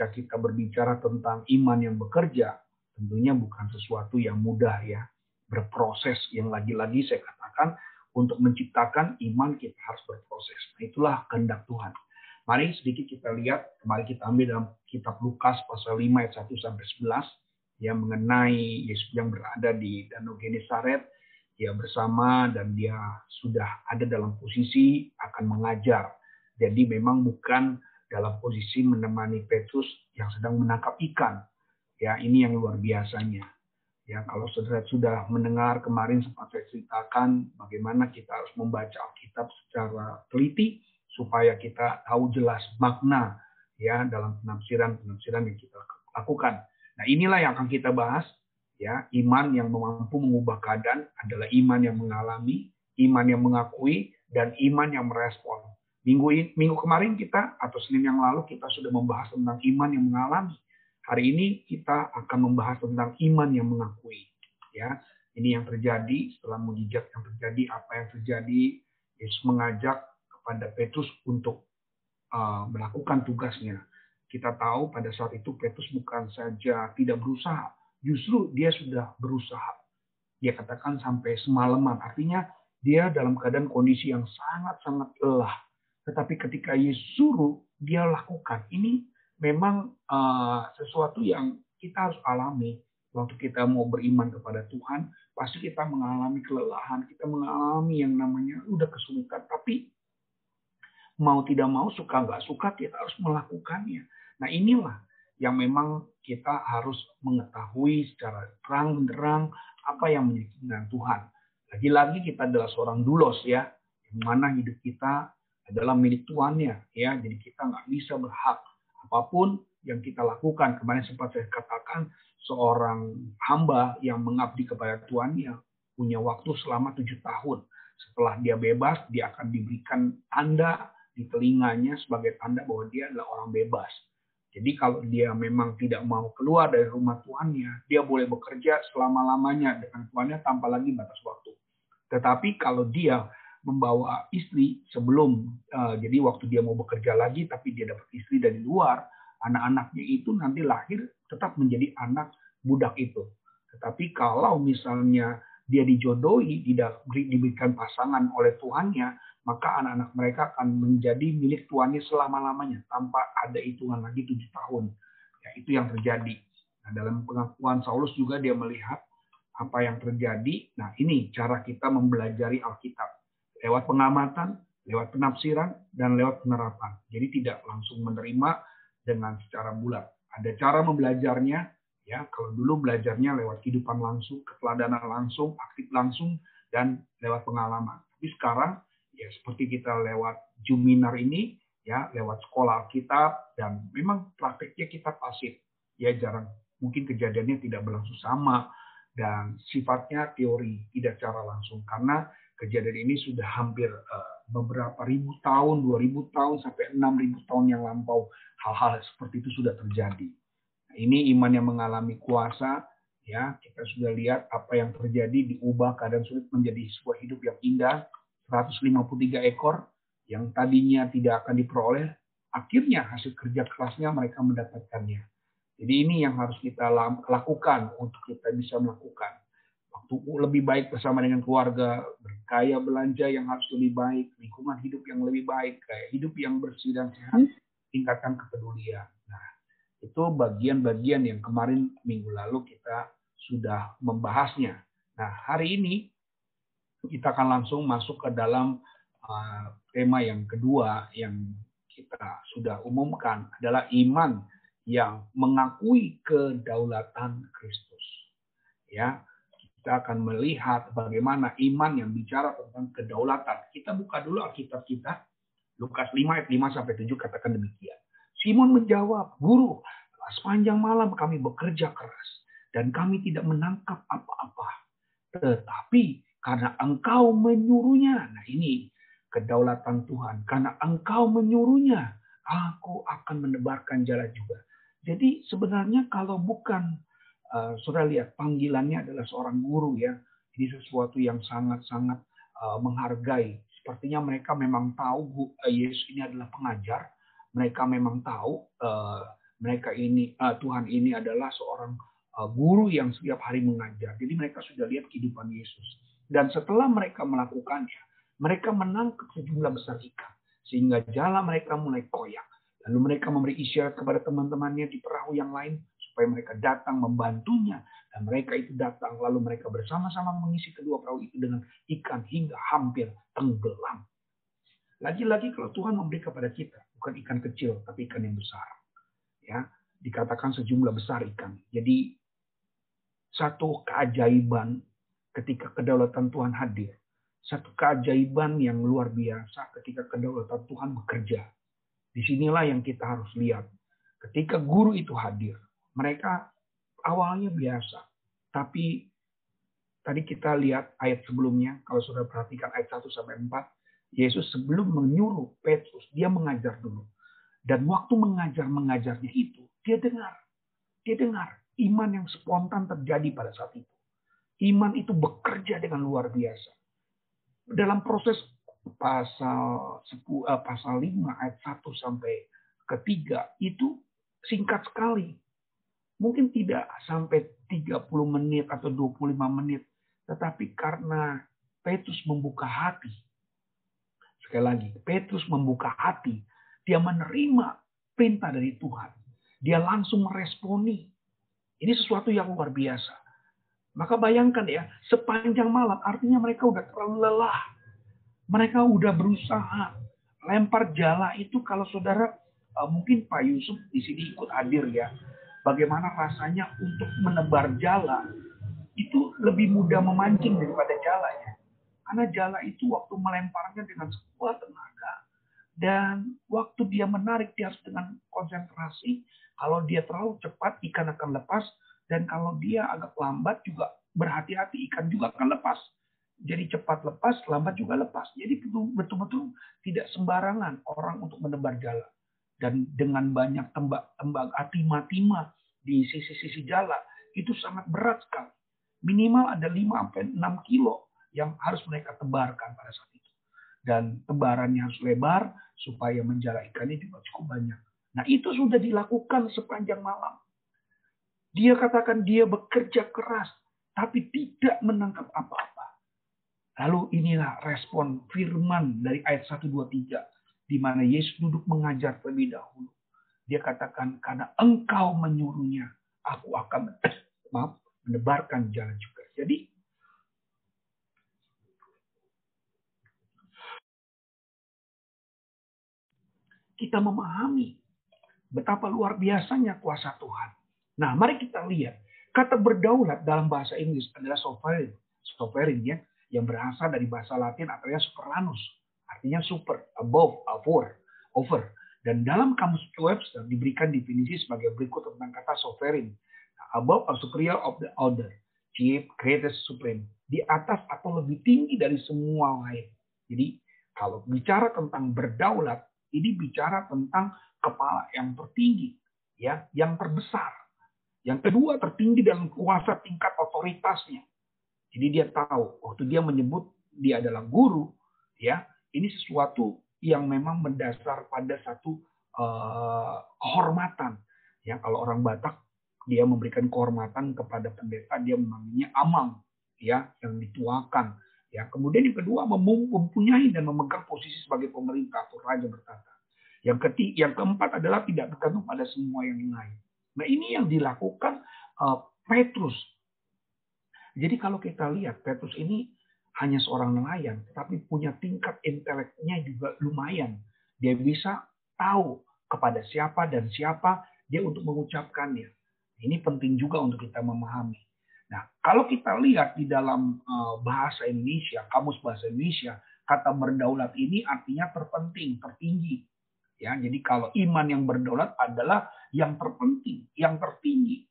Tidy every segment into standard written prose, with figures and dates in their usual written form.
ketika kita berbicara tentang iman yang bekerja, tentunya bukan sesuatu yang mudah ya. Berproses, yang lagi-lagi saya katakan, untuk menciptakan iman kita harus berproses. Nah, itulah kehendak Tuhan. Mari sedikit kita lihat, kembali kita ambil dalam kitab Lukas pasal 5 ayat 1-11 yang mengenai Yesus yang berada di Danau Genesaret, dia bersama dan dia sudah ada dalam posisi akan mengajar. Jadi memang bukan dalam posisi menemani Petrus yang sedang menangkap ikan. Ya, ini yang luar biasanya. Ya, kalau saudara sudah mendengar kemarin sempat saya ceritakan bagaimana kita harus membaca Alkitab secara teliti supaya kita tahu jelas makna ya dalam penafsiran-penafsiran yang kita lakukan. Nah, inilah yang akan kita bahas ya, iman yang mampu mengubah keadaan adalah iman yang mengalami, iman yang mengakui dan iman yang merespon. Minggu kemarin kita atau Senin yang lalu kita sudah membahas tentang iman yang mengalami. Hari ini kita akan membahas tentang iman yang mengakui. Ya, ini yang terjadi setelah mukjizat yang terjadi, apa yang terjadi, Yesus mengajak kepada Petrus untuk melakukan tugasnya. Kita tahu pada saat itu Petrus bukan saja tidak berusaha, justru dia sudah berusaha. Dia katakan sampai semalaman, artinya dia dalam keadaan kondisi yang sangat-sangat lelah. Tetapi ketika Yesus suruh, dia lakukan. Ini memang sesuatu yang kita harus alami. Waktu kita mau beriman kepada Tuhan, pasti kita mengalami kelelahan, kita mengalami yang namanya udah kesulitan. Tapi mau tidak mau, suka nggak suka, kita harus melakukannya. Nah, inilah yang memang kita harus mengetahui secara terang benderang apa yang menjadi kehendak Tuhan. Lagi-lagi kita adalah seorang doulos ya, yang mana hidup kita adalah milik Tuhannya ya. Jadi kita nggak bisa berhak apapun yang kita lakukan. Kemarin sempat saya katakan seorang hamba yang mengabdi kepada Tuhan yang punya waktu selama 7 tahun. Setelah dia bebas, dia akan diberikan tanda di telinganya sebagai tanda bahwa dia adalah orang bebas. Jadi kalau dia memang tidak mau keluar dari rumah Tuhannya, dia boleh bekerja selama-lamanya dengan Tuhannya tanpa lagi batas waktu. Tetapi kalau dia membawa istri sebelum, jadi waktu dia mau bekerja lagi tapi dia dapat istri dari luar, anak-anaknya itu nanti lahir tetap menjadi anak budak itu. Tetapi kalau misalnya dia dijodohi, tidak diberikan pasangan oleh Tuhannya, maka anak-anak mereka akan menjadi milik Tuhannya selama-lamanya tanpa ada hitungan lagi 7 tahun. Ya, itu yang terjadi. Nah, dalam pengakuan Saulus juga dia melihat apa yang terjadi. Nah, ini cara kita membelajari Alkitab. Lewat pengamatan, lewat penafsiran, dan lewat penerapan. Jadi tidak langsung menerima dengan secara bulat. Ada cara membelajarnya, ya. Kalau dulu belajarnya lewat kehidupan langsung, keteladanan langsung, aktif langsung, dan lewat pengalaman. Tapi sekarang, ya seperti kita lewat Juminar ini, ya, lewat sekolah Alkitab, dan memang prakteknya kita pasif. Ya jarang, mungkin kejadiannya tidak berlangsung sama, dan sifatnya teori, tidak secara langsung. Karena kejadian ini sudah hampir beberapa ribu tahun, 2000 tahun, sampai 6000 tahun yang lampau. Hal-hal seperti itu sudah terjadi. Nah, ini iman yang mengalami kuasa. Ya, kita sudah lihat apa yang terjadi, diubah keadaan sulit menjadi sebuah hidup yang indah. 153 ekor yang tadinya tidak akan diperoleh, akhirnya hasil kerja kerasnya mereka mendapatkannya. Jadi ini yang harus kita lakukan untuk kita bisa melakukan. Waktu lebih baik bersama dengan keluarga, berkaya belanja yang harus lebih baik, lingkungan hidup yang lebih baik, gaya hidup yang bersih dan sehat, tingkatkan kepedulian. Nah, itu bagian-bagian yang kemarin minggu lalu kita sudah membahasnya. Nah, hari ini kita akan langsung masuk ke dalam tema yang kedua yang kita sudah umumkan adalah iman yang mengakui kedaulatan Kristus. Ya. Kita akan melihat bagaimana iman yang bicara tentang kedaulatan. Kita buka dulu Alkitab kita. Lukas 5 ayat 5-7 katakan demikian. Simon menjawab, "Guru, sepanjang malam kami bekerja keras dan kami tidak menangkap apa-apa. Tetapi karena engkau menyuruhnya." Nah, ini kedaulatan Tuhan. Karena engkau menyuruhnya, aku akan menebarkan jala juga. Jadi sebenarnya kalau bukan saudara lihat panggilannya adalah seorang guru ya. Ini sesuatu yang sangat-sangat menghargai. Sepertinya mereka memang tahu Yesus ini adalah pengajar. Mereka memang tahu mereka ini Tuhan ini adalah seorang guru yang setiap hari mengajar. Jadi mereka sudah lihat kehidupan Yesus. Dan setelah mereka melakukannya, mereka menangkap sejumlah besar ikan. Sehingga jala mereka mulai koyak. Lalu mereka memberi isyarat kepada teman-temannya di perahu yang lain supaya mereka datang membantunya. Dan mereka itu datang, lalu mereka bersama-sama mengisi kedua perahu itu dengan ikan hingga hampir tenggelam. Lagi-lagi kalau Tuhan memberi kepada kita, bukan ikan kecil, tapi ikan yang besar. Ya, dikatakan sejumlah besar ikan. Jadi satu keajaiban ketika kedaulatan Tuhan hadir. Satu keajaiban yang luar biasa ketika kedaulatan Tuhan bekerja. Disinilah yang kita harus lihat. Ketika guru itu hadir, mereka awalnya biasa. Tapi tadi kita lihat ayat sebelumnya, kalau sudah perhatikan ayat 1-4, Yesus sebelum menyuruh Petrus, dia mengajar dulu. Dan waktu mengajarnya itu, dia dengar. Dia dengar iman yang spontan terjadi pada saat itu. Iman itu bekerja dengan luar biasa. Dalam proses pasal 5 ayat 1 sampai ke-3 itu singkat sekali. Mungkin tidak sampai 30 menit atau 25 menit. Tetapi karena Petrus membuka hati. Sekali lagi, Petrus membuka hati. Dia menerima perintah dari Tuhan. Dia langsung meresponi. Ini sesuatu yang luar biasa. Maka bayangkan ya, sepanjang malam artinya mereka udah terlalu lelah. Mereka udah berusaha lempar jala itu, kalau saudara mungkin Pak Yusuf di sini ikut hadir ya. Bagaimana rasanya untuk menebar jala itu lebih mudah memancing daripada jalanya. Karena jala itu waktu melemparnya dengan sekuat tenaga. Dan waktu dia menarik dia harus dengan konsentrasi. Kalau dia terlalu cepat ikan akan lepas. Dan kalau dia agak lambat juga berhati-hati, ikan juga akan lepas. Jadi cepat lepas, lambat juga lepas. Jadi betul-betul tidak sembarangan orang untuk menebar jala. Dan dengan banyak tembak timah-timah di sisi-sisi jala, itu sangat berat sekali. Minimal ada 5-6 kilo yang harus mereka tebarkan pada saat itu. Dan tebarannya harus lebar supaya menjala ikannya juga cukup banyak. Nah itu sudah dilakukan sepanjang malam. Dia katakan dia bekerja keras, tapi tidak menangkap apa-apa. Lalu inilah respon firman dari ayat 1-3, di mana Yesus duduk mengajar terlebih dahulu. Dia katakan, karena engkau menyuruhnya, aku akan menebarkan jala juga. Jadi, kita memahami betapa luar biasanya kuasa Tuhan. Nah, mari kita lihat. Kata berdaulat dalam bahasa Inggris adalah sovereign. Sovereign ya, yang berasal dari bahasa Latin artinya superanus. Artinya super, above, over. Dan dalam kamus Webster diberikan definisi sebagai berikut tentang kata sovereign. Above or superior of the order. Chief, greatest, supreme. Di atas atau lebih tinggi dari semua lain. Jadi, kalau bicara tentang berdaulat, ini bicara tentang kepala yang tertinggi. Ya, yang terbesar. Yang kedua tertinggi dalam kuasa tingkat otoritasnya. Jadi dia tahu waktu dia menyebut dia adalah guru, ya ini sesuatu yang memang mendasar pada satu kehormatan. Ya kalau orang Batak dia memberikan kehormatan kepada pendeta, dia memanggilnya amang, ya yang dituakan. Ya kemudian yang kedua mempunyai dan memegang posisi sebagai pemerintah atau raja bertata. Yang keempat adalah tidak bergantung pada semua yang lain. Nah ini yang dilakukan Petrus. Jadi kalau kita lihat Petrus ini hanya seorang nelayan. Tetapi punya tingkat inteleknya juga lumayan. Dia bisa tahu kepada siapa dan siapa dia untuk mengucapkannya. Ini penting juga untuk kita memahami. Nah kalau kita lihat di dalam bahasa Indonesia, kamus bahasa Indonesia, kata berdaulat ini artinya terpenting, tertinggi. Ya, jadi kalau iman yang berdaulat adalah yang terpenting, yang tertinggi.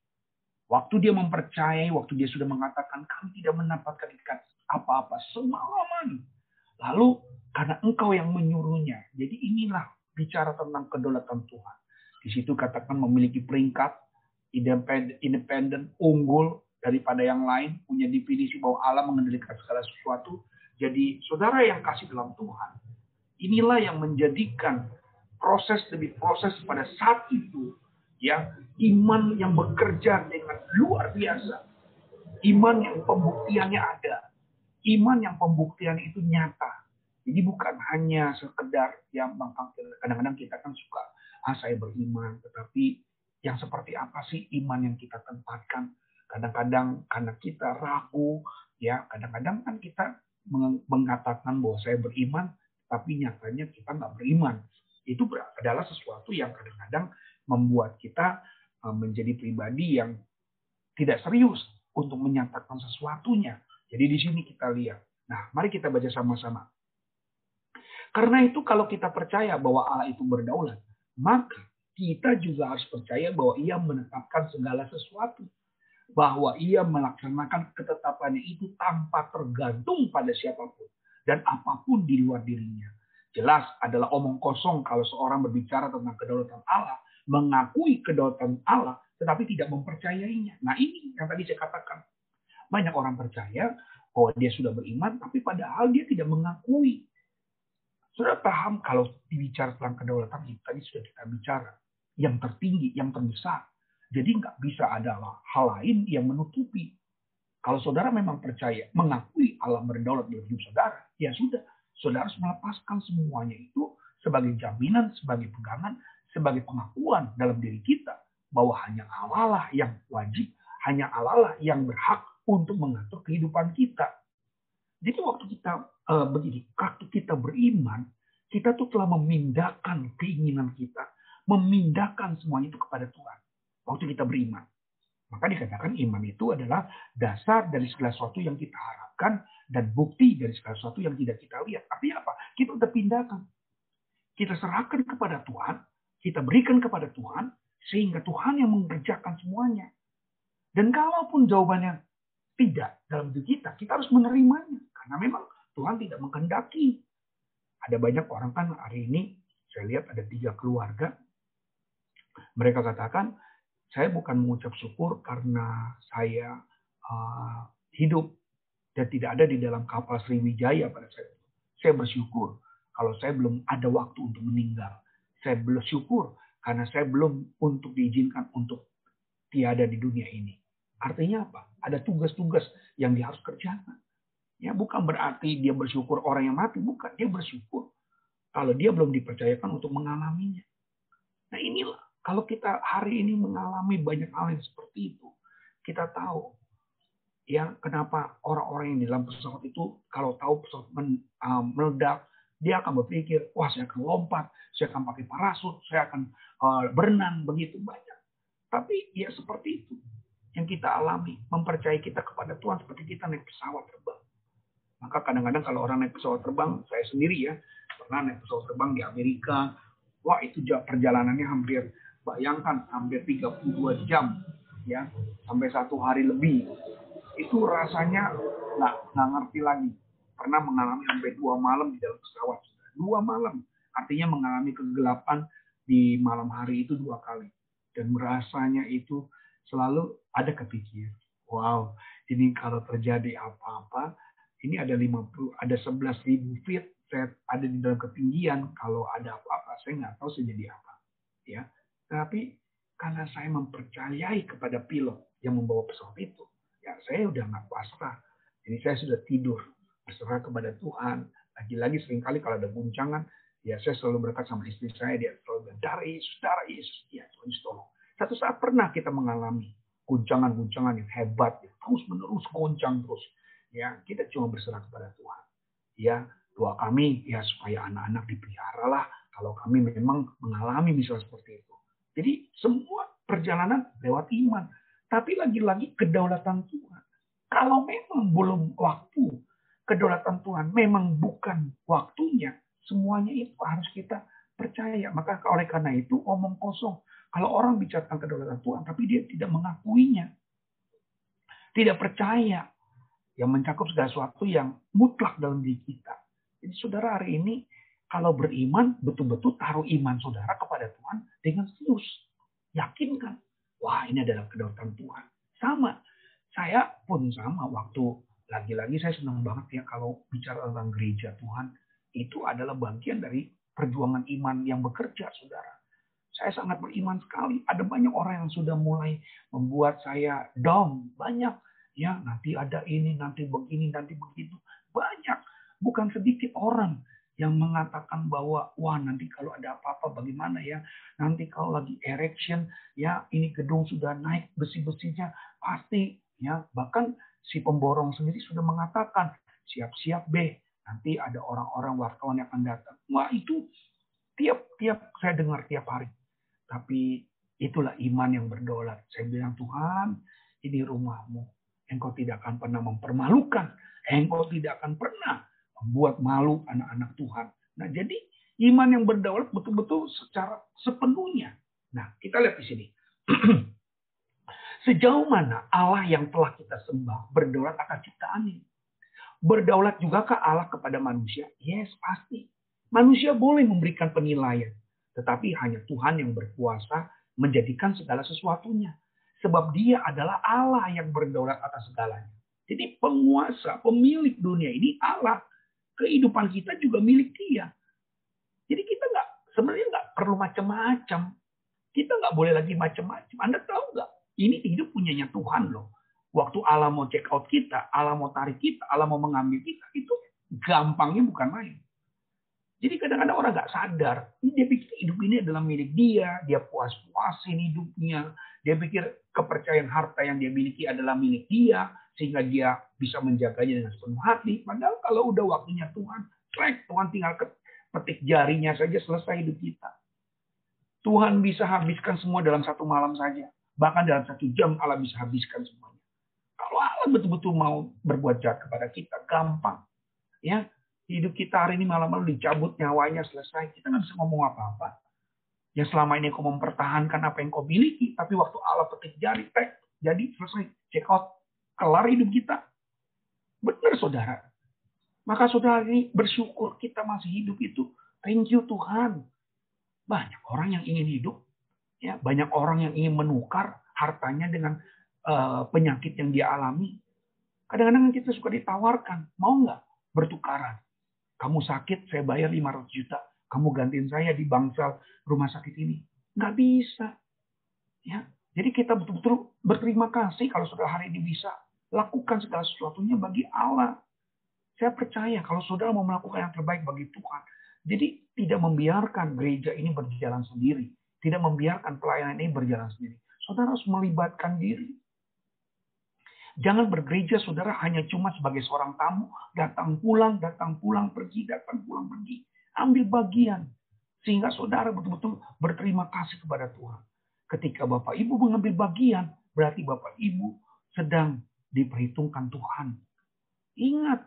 Waktu dia mempercayai, waktu dia sudah mengatakan, kami tidak mendapatkan ikan apa-apa semalaman. Lalu karena engkau yang menyuruhnya. Jadi inilah bicara tentang kedaulatan Tuhan. Di situ katakan memiliki peringkat, independen, unggul daripada yang lain. Punya definisi bahwa Allah mengendalikan segala sesuatu. Jadi saudara yang kasih dalam Tuhan, inilah yang menjadikan proses demi proses pada saat itu Ya, iman yang bekerja dengan luar biasa. Iman yang pembuktiannya ada. Iman yang pembuktian itu nyata. Jadi bukan hanya sekedar yang kadang-kadang kita kan suka, saya beriman, tetapi yang seperti apa sih iman yang kita tempatkan? Kadang-kadang karena kita ragu, ya kadang-kadang kan kita mengatakan bahwa saya beriman, tapi nyatanya kita nggak beriman. Itu adalah sesuatu yang kadang-kadang membuat kita menjadi pribadi yang tidak serius untuk menyatakan sesuatunya. Jadi di sini kita lihat. Nah, mari kita baca sama-sama. Karena itu kalau kita percaya bahwa Allah itu berdaulat, maka kita juga harus percaya bahwa Ia menetapkan segala sesuatu. Bahwa Ia melaksanakan ketetapannya itu tanpa tergantung pada siapapun dan apapun di luar dirinya. Jelas adalah omong kosong kalau seorang berbicara tentang kedaulatan Allah, mengakui kedaulatan Allah tetapi tidak mempercayainya. Nah, ini yang tadi saya katakan. Banyak orang percaya bahwa dia sudah beriman tapi padahal dia tidak mengakui. Sudah paham kalau dibicara tentang kedaulatan itu tadi sudah kita bicara. Yang tertinggi, yang terbesar. Jadi nggak bisa ada hal lain yang menutupi. Kalau saudara memang percaya, mengakui Allah berdaulat dalam hidup saudara, ya sudah. Saudara harus melepaskan semuanya itu sebagai jaminan, sebagai pegangan, sebagai pengakuan dalam diri kita. Bahwa hanya Allah lah yang wajib, hanya Allah lah yang berhak untuk mengatur kehidupan kita. Jadi waktu kita beriman, kita tuh telah memindahkan keinginan kita, memindahkan semuanya itu kepada Tuhan. Waktu kita beriman. Maka dikatakan iman itu adalah dasar dari segala sesuatu yang kita harapkan dan bukti dari segala sesuatu yang tidak kita lihat. Artinya apa? Kita udah pindahkan. Kita serahkan kepada Tuhan, kita berikan kepada Tuhan, sehingga Tuhan yang mengerjakan semuanya. Dan kalaupun jawabannya tidak dalam hidup kita, kita harus menerimanya. Karena memang Tuhan tidak menghendaki. Ada banyak orang kan hari ini, saya lihat ada 3 keluarga. Mereka katakan, saya bukan mengucap syukur karena saya hidup dan tidak ada di dalam kapal Sriwijaya pada saat itu. Saya bersyukur kalau saya belum ada waktu untuk meninggal. Saya bersyukur karena saya belum untuk diizinkan untuk tiada di dunia ini. Artinya apa? Ada tugas-tugas yang dia harus kerjakan. Ya, bukan berarti dia bersyukur orang yang mati. Bukan, dia bersyukur kalau dia belum dipercayakan untuk mengalaminya. Nah inilah. Kalau kita hari ini mengalami banyak hal yang seperti itu, kita tahu ya kenapa orang-orang yang di dalam pesawat itu kalau tahu pesawat meledak, dia akan berpikir, wah saya akan lompat, saya akan pakai parasut, saya akan berenang, begitu banyak. Tapi ya seperti itu yang kita alami, mempercayai kita kepada Tuhan seperti kita naik pesawat terbang. Maka kadang-kadang kalau orang naik pesawat terbang, saya sendiri ya pernah naik pesawat terbang di Amerika, wah itu perjalanannya hampir bayangkan hampir 32 jam ya sampai 1 hari lebih. Itu rasanya nggak ngerti lagi. Pernah mengalami sampai 2 malam di dalam pesawat. 2 malam artinya mengalami kegelapan di malam hari itu 2 kali. Dan rasanya itu selalu ada kepikir. Wow, ini kalau terjadi apa-apa, ini ada 11.000 feet saya ada di dalam ketinggian, kalau ada apa-apa saya nggak tahu saya jadi apa. Ya. Tapi karena saya mempercayai kepada pilot yang membawa pesawat itu, ya saya udah nggak pasrah. Jadi saya sudah tidur, berserah kepada Tuhan. Lagi-lagi seringkali kalau ada guncangan, ya saya selalu berkat sama istri saya, dia selalu berkata, Yesus, ya Tuhan tolong. Satu saat pernah kita mengalami guncangan-guncangan yang hebat, ya, terus-menerus goncang terus. Ya kita cuma berserah kepada Tuhan. Ya doa kami ya supaya anak-anak dipeliharalah kalau kami memang mengalami misalnya seperti itu. Jadi semua perjalanan lewat iman. Tapi lagi-lagi kedaulatan Tuhan. Kalau memang belum waktu, kedaulatan Tuhan memang bukan waktunya. Semuanya itu harus kita percaya. Maka oleh karena itu omong kosong. Kalau orang bicara tentang kedaulatan Tuhan, tapi dia tidak mengakuinya. Tidak percaya. Yang mencakup segala sesuatu yang mutlak dalam diri kita. Jadi saudara hari ini, kalau beriman, betul-betul taruh iman saudara kepada Tuhan dengan serius. Yakinkan. Wah, ini adalah kedaulatan Tuhan. Sama. Saya pun sama waktu. Lagi-lagi saya senang banget ya kalau bicara tentang gereja Tuhan. Itu adalah bagian dari perjuangan iman yang bekerja, saudara. Saya sangat beriman sekali. Ada banyak orang yang sudah mulai membuat saya down. Banyak. Ya, nanti ada ini, nanti begini, nanti begitu. Banyak. Bukan sedikit orang yang mengatakan bahwa, wah nanti kalau ada apa-apa bagaimana ya. Nanti kalau lagi erection, ya ini gedung sudah naik, besi-besinya pasti. Ya, bahkan si pemborong sendiri sudah mengatakan, siap-siap B. Nanti ada orang-orang wartawan yang akan datang. Wah itu tiap-tiap saya dengar tiap hari. Tapi itulah iman yang berdaulat. Saya bilang, Tuhan, ini rumahmu. Engkau tidak akan pernah mempermalukan. Engkau tidak akan pernah membuat malu anak-anak Tuhan. Nah, jadi iman yang berdaulat betul-betul secara sepenuhnya. Nah, kita lihat di sini. Sejauh mana Allah yang telah kita sembah berdaulat akan ciptaannya? Berdaulat jugakah Allah kepada manusia? Yes, pasti. Manusia boleh memberikan penilaian. Tetapi hanya Tuhan yang berkuasa menjadikan segala sesuatunya. Sebab dia adalah Allah yang berdaulat atas segalanya. Jadi penguasa, pemilik dunia ini Allah. Kehidupan kita juga milik dia. Jadi kita sebenarnya nggak perlu macam-macam. Kita nggak boleh lagi macam-macam. Anda tahu nggak? Ini hidup punyanya Tuhan loh. Waktu Allah mau check out kita, Allah mau tarik kita, Allah mau mengambil kita, itu gampangnya bukan main. Jadi kadang-kadang orang nggak sadar, dia pikir hidup ini adalah milik dia puas-puasin hidupnya, dia pikir kepercayaan harta yang dia miliki adalah milik dia, sehingga dia bisa menjaganya dengan sepenuh hati. Padahal kalau udah waktunya Tuhan, Tuhan tinggal petik jarinya saja selesai hidup kita. Tuhan bisa habiskan semua dalam satu malam saja, bahkan dalam satu jam Allah bisa habiskan semuanya. Kalau Allah betul-betul mau berbuat jahat kepada kita, gampang, ya. Hidup kita hari ini malam-malam dicabut nyawanya selesai. Kita nggak bisa ngomong apa-apa. Ya selama ini kau mempertahankan apa yang kau miliki. Tapi waktu Allah petik jari, jadi selesai. Check out. Kelar hidup kita. Benar saudara. Maka saudara ini bersyukur kita masih hidup itu. Thank you Tuhan. Banyak orang yang ingin hidup. Ya, banyak orang yang ingin menukar hartanya dengan penyakit yang dia alami. Kadang-kadang kita suka ditawarkan. Mau nggak bertukaran? Kamu sakit, saya bayar 500 juta. Kamu gantiin saya di bangsal rumah sakit ini. Nggak bisa. Ya, jadi kita betul-betul berterima kasih kalau saudara hari ini bisa lakukan segala sesuatunya bagi Allah. Saya percaya kalau saudara mau melakukan yang terbaik bagi Tuhan. Jadi tidak membiarkan gereja ini berjalan sendiri. Tidak membiarkan pelayanan ini berjalan sendiri. Saudara harus melibatkan diri. Jangan bergereja saudara hanya cuma sebagai seorang tamu, datang pulang pergi. Ambil bagian. Sehingga saudara betul-betul berterima kasih kepada Tuhan. Ketika Bapak Ibu mengambil bagian, berarti Bapak Ibu sedang diperhitungkan Tuhan. Ingat,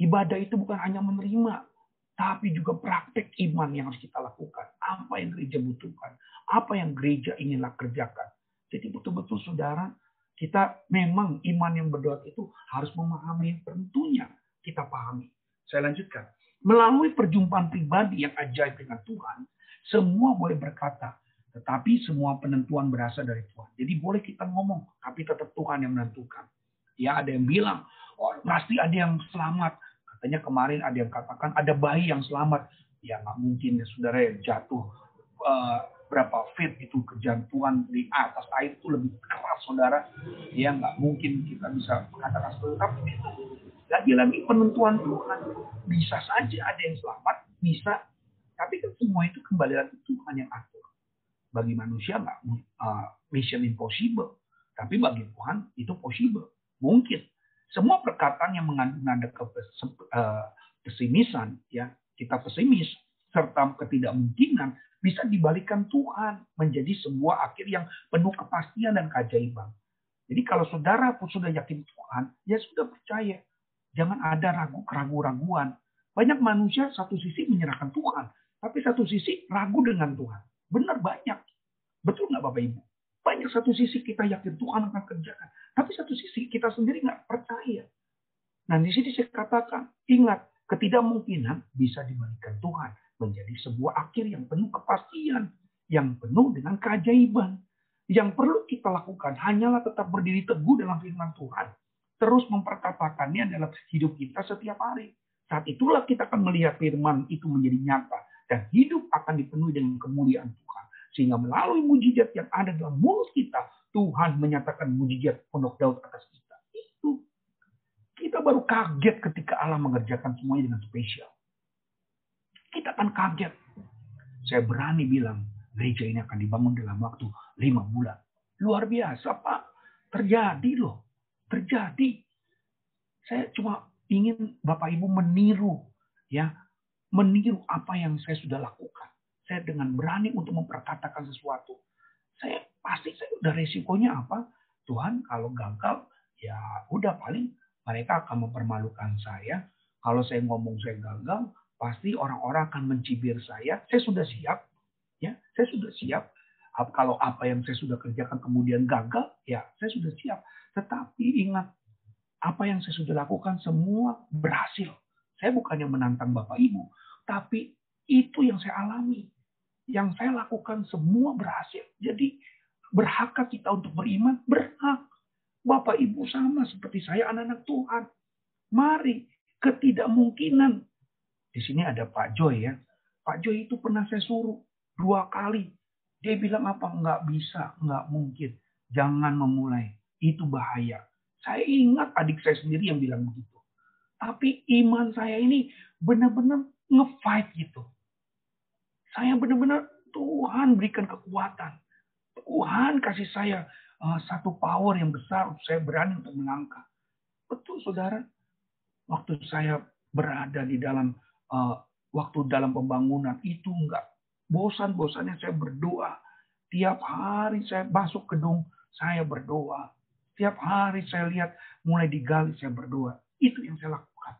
ibadah itu bukan hanya menerima, tapi juga praktek iman yang harus kita lakukan. Apa yang gereja butuhkan, apa yang gereja inginlah kerjakan. Jadi betul-betul saudara, kita memang iman yang berdoa itu harus memahami, tentunya kita pahami. Saya lanjutkan. Melalui perjumpaan pribadi yang ajaib dengan Tuhan, semua boleh berkata, tetapi semua penentuan berasal dari Tuhan. Jadi boleh kita ngomong, tapi tetap Tuhan yang menentukan. Ya, ada yang bilang, oh, pasti ada yang selamat. Katanya kemarin ada yang katakan ada bayi yang selamat. Ya nggak mungkin ya saudara yang jatuh berapa fit itu kejantungan di atas air itu lebih keras saudara, ya nggak mungkin kita bisa mengatakan seperti itu. Tapi lagi-lagi penentuan Tuhan, bisa saja ada yang selamat, bisa, tapi kan semua itu kembali lagi Tuhan yang atur. Bagi manusia nggak mission impossible, tapi bagi Tuhan itu possible, mungkin. Semua perkataan yang mengandung nada pesimisan, ya kita pesimis serta ketidakmungkinan, bisa dibalikan Tuhan menjadi sebuah akhir yang penuh kepastian dan keajaiban. Jadi kalau saudara pun sudah yakin Tuhan, ya sudah percaya. Jangan ada ragu-raguan. Banyak manusia satu sisi menyerahkan Tuhan, tapi satu sisi ragu dengan Tuhan. Benar banyak. Betul nggak Bapak Ibu? Banyak satu sisi kita yakin Tuhan akan kerjakan, tapi satu sisi kita sendiri nggak percaya. Nah di sini saya katakan, ingat, ketidakmungkinan bisa dibalikan Tuhan menjadi sebuah akhir yang penuh kepastian, yang penuh dengan keajaiban. Yang perlu kita lakukan hanyalah tetap berdiri teguh dalam firman Tuhan. Terus memperkatakannya dalam hidup kita setiap hari. Saat itulah kita akan melihat firman itu menjadi nyata. Dan hidup akan dipenuhi dengan kemuliaan Tuhan. Sehingga melalui mujizat yang ada dalam mulut kita, Tuhan menyatakan mujizat pondok Daud atas kita. Itu kita baru kaget ketika Allah mengerjakan semuanya dengan spesial. Kita akan kaget. Saya berani bilang, gereja ini akan dibangun dalam waktu 5 bulan. Luar biasa, Pak. Terjadi loh. Terjadi. Saya cuma ingin Bapak Ibu meniru, ya, meniru apa yang saya sudah lakukan. Saya dengan berani untuk memperkatakan sesuatu. Saya pasti saya udah resikonya apa? Tuhan, kalau gagal, ya udah paling mereka akan mempermalukan saya. Kalau saya ngomong saya gagal, pasti orang-orang akan mencibir saya. Saya sudah siap, ya. Saya sudah siap. Kalau apa yang saya sudah kerjakan kemudian gagal, ya saya sudah siap. Tetapi ingat, apa yang saya sudah lakukan semua berhasil. Saya bukannya menantang Bapak Ibu, tapi itu yang saya alami. Yang saya lakukan semua berhasil. Jadi berhakkah kita untuk beriman? Berhak. Bapak Ibu sama seperti saya, anak-anak Tuhan. Mari, ketidakmungkinan. Di sini ada Pak Joy, ya. Pak Joy itu pernah saya suruh 2 kali. Dia bilang apa? Nggak bisa, nggak mungkin. Jangan memulai. Itu bahaya. Saya ingat adik saya sendiri yang bilang begitu. Tapi iman saya ini benar-benar nge-fight gitu. Saya benar-benar, Tuhan berikan kekuatan. Tuhan kasih saya satu power yang besar. Saya berani untuk melangkah. Betul, saudara. Waktu saya berada di dalam, waktu dalam pembangunan itu enggak. Bosan-bosannya saya berdoa. Tiap hari saya masuk gedung, saya berdoa. Tiap hari saya lihat, mulai digali saya berdoa. Itu yang saya lakukan.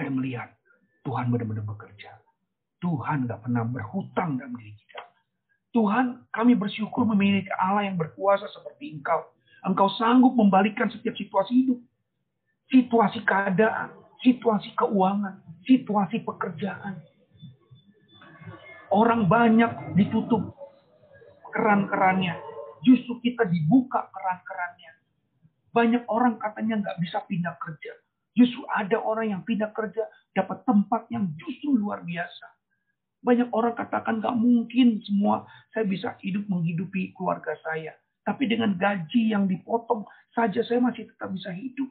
Saya melihat Tuhan benar-benar bekerja. Tuhan gak pernah berhutang dalam diri kita. Tuhan, kami bersyukur memiliki Allah yang berkuasa seperti Engkau. Engkau sanggup membalikkan setiap situasi hidup. Situasi keadaan, situasi keuangan, situasi pekerjaan. Orang banyak ditutup keran-kerannya. Justru kita dibuka keran-kerannya. Banyak orang katanya nggak bisa pindah kerja. Justru ada orang yang pindah kerja dapat tempat yang justru luar biasa. Banyak orang katakan nggak mungkin semua saya bisa hidup menghidupi keluarga saya. Tapi dengan gaji yang dipotong saja saya masih tetap bisa hidup.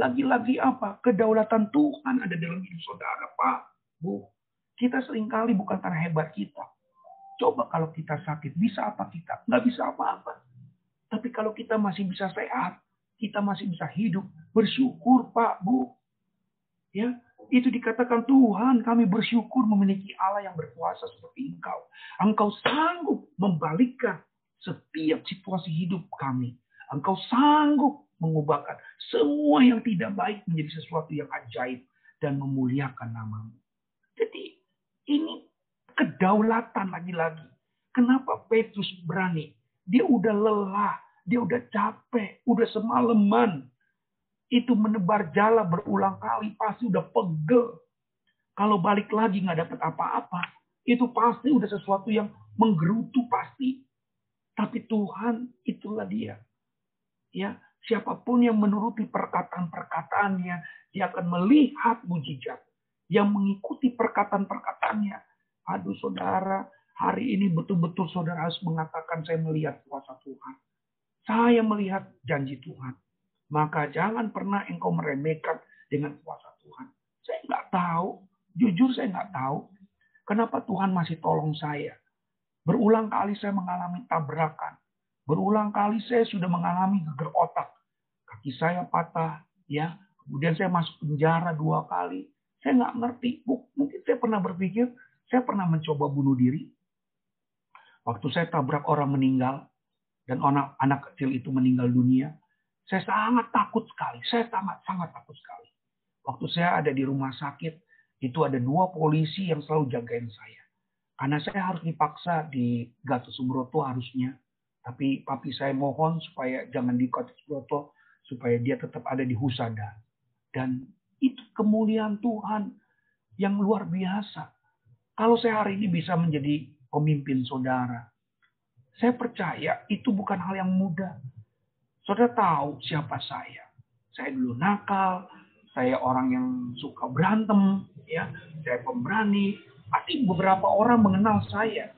Lagi-lagi apa? Kedaulatan Tuhan ada dalam hidup saudara, Pak, Bu. Kita seringkali bukan karena hebat kita. Coba kalau kita sakit, bisa apa kita? Nggak bisa apa-apa. Tapi kalau kita masih bisa sehat, kita masih bisa hidup, bersyukur, Pak, Bu. Ya, itu dikatakan Tuhan, kami bersyukur memiliki Allah yang berkuasa seperti Engkau. Engkau sanggup membalikkan setiap situasi hidup kami. Engkau sanggup mengubahkan semua yang tidak baik menjadi sesuatu yang ajaib dan memuliakan nama-Mu. Jadi ini kedaulatan lagi-lagi. Kenapa Petrus berani? Dia udah lelah, dia udah capek, udah semalaman. Itu menebar jala berulang kali, pasti udah pegel. Kalau balik lagi nggak dapat apa-apa, itu pasti udah sesuatu yang menggerutu pasti. Tapi Tuhan, itulah dia. Ya, siapapun yang menuruti perkataan-perkataannya, dia akan melihat mujizat. Yang mengikuti perkataan-perkataannya. Aduh saudara, hari ini betul-betul saudara harus mengatakan saya melihat kuasa Tuhan. Saya melihat janji Tuhan. Maka jangan pernah engkau meremehkan dengan kuasa Tuhan. Saya nggak tahu, jujur saya nggak tahu kenapa Tuhan masih tolong saya. Berulang kali saya mengalami tabrakan, berulang kali saya sudah mengalami geger otak, kaki saya patah, ya. Kemudian saya masuk penjara 2 kali. Saya nggak ngerti, mungkin saya pernah berpikir, saya pernah mencoba bunuh diri. Waktu saya tabrak orang meninggal dan anak kecil itu meninggal dunia. Saya sangat takut sekali. Saya sangat takut sekali. Waktu saya ada di rumah sakit, itu ada 2 polisi yang selalu jagain saya. Karena saya harus dipaksa di Gatot Subroto harusnya. Tapi papi saya mohon supaya jangan di Gatot Subroto, supaya dia tetap ada di Husada. Dan itu kemuliaan Tuhan yang luar biasa. Kalau saya hari ini bisa menjadi pemimpin saudara, saya percaya itu bukan hal yang mudah. Saudara tahu siapa saya. Saya dulu nakal, saya orang yang suka berantem, ya, saya pemberani. Tapi beberapa orang mengenal saya.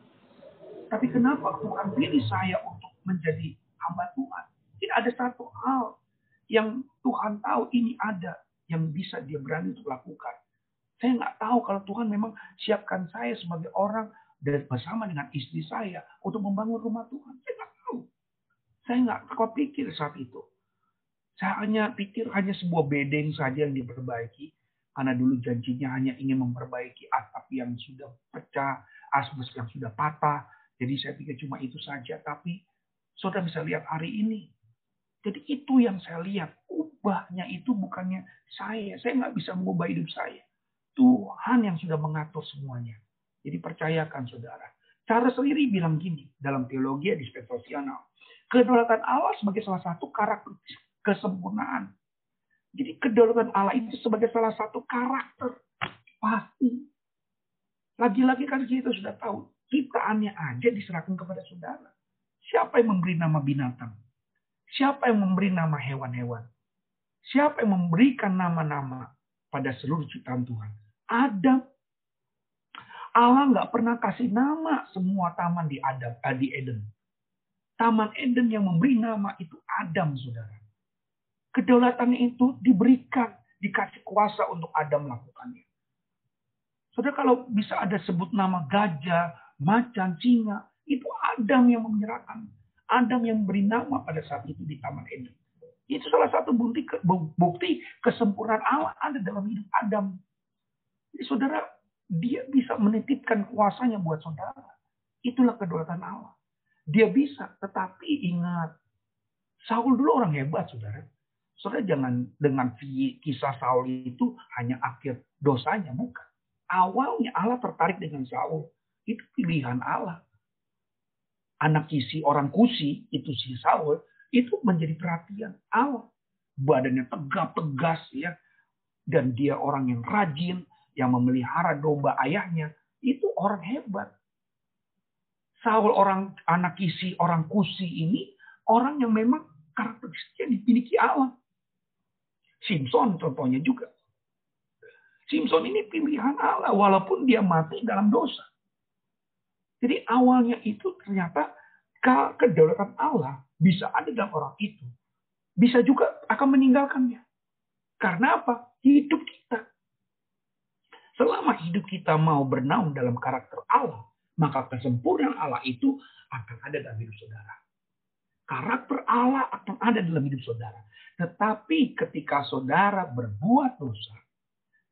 Tapi kenapa Tuhan pilih saya untuk menjadi hamba Tuhan? Tidak ada satu hal yang Tuhan tahu ini ada yang bisa dia berani untuk lakukan. Saya nggak tahu kalau Tuhan memang siapkan saya sebagai orang dan bersama dengan istri saya untuk membangun rumah Tuhan. Saya nggak tahu. Saya nggak pikir saat itu. Saya hanya pikir hanya sebuah bedeng saja yang diperbaiki. Karena dulu janjinya hanya ingin memperbaiki atap yang sudah pecah, asbes yang sudah patah. Jadi saya pikir cuma itu saja. Tapi saudara bisa lihat hari ini. Jadi itu yang saya lihat. Ubahnya itu bukannya saya. Saya nggak bisa mengubah hidup saya. Tuhan yang sudah mengatur semuanya. Jadi percayakan saudara. Charles sendiri bilang gini dalam teologi dispensasional. Kedaulatan Allah sebagai salah satu karakter kesempurnaan. Jadi kedaulatan Allah itu sebagai salah satu karakter pasti. Lagi-lagi kan kita sudah tahu. Ciptaannya aja diserahkan kepada saudara. Siapa yang memberi nama binatang? Siapa yang memberi nama hewan-hewan? Siapa yang memberikan nama-nama pada seluruh ciptaan Tuhan? Adam. Allah nggak pernah kasih nama semua taman di Eden. Taman Eden yang memberi nama itu Adam, saudara. Kedaulatannya itu diberikan, dikasih kuasa untuk Adam melakukannya. Saudara, kalau bisa ada sebut nama gajah, macan, singa, itu Adam yang menyerahkan. Adam yang beri nama pada saat itu di Taman Eden. Itu salah satu bukti kesempurnaan Allah ada dalam hidup Adam. Jadi saudara, dia bisa menitipkan kuasanya buat saudara. Itulah kedaulatan Allah. Dia bisa, tetapi ingat, Saul dulu orang hebat, saudara. Saudara jangan dengan kisah Saul itu hanya akhir dosanya, bukan. Awalnya Allah tertarik dengan Saul. Itu pilihan Allah. Anak Kisi, orang Kusi, itu si Saul, itu menjadi perhatian Allah. Badannya tegap, tegas ya. Dan dia orang yang rajin, yang memelihara domba ayahnya. Itu orang hebat. Saul, orang anak Kisi, orang Kusi ini, orang yang memang karakteristiknya dimiliki Allah. Simpson contohnya juga. Simpson ini pilihan Allah walaupun dia mati dalam dosa. Jadi awalnya itu ternyata kedaulatan Allah bisa ada dalam orang itu. Bisa juga akan meninggalkannya. Karena apa? Hidup kita. Selama hidup kita mau bernaung dalam karakter Allah, maka kesempurnaan Allah itu akan ada dalam hidup saudara. Karakter Allah akan ada dalam hidup saudara. Tetapi ketika saudara berbuat dosa,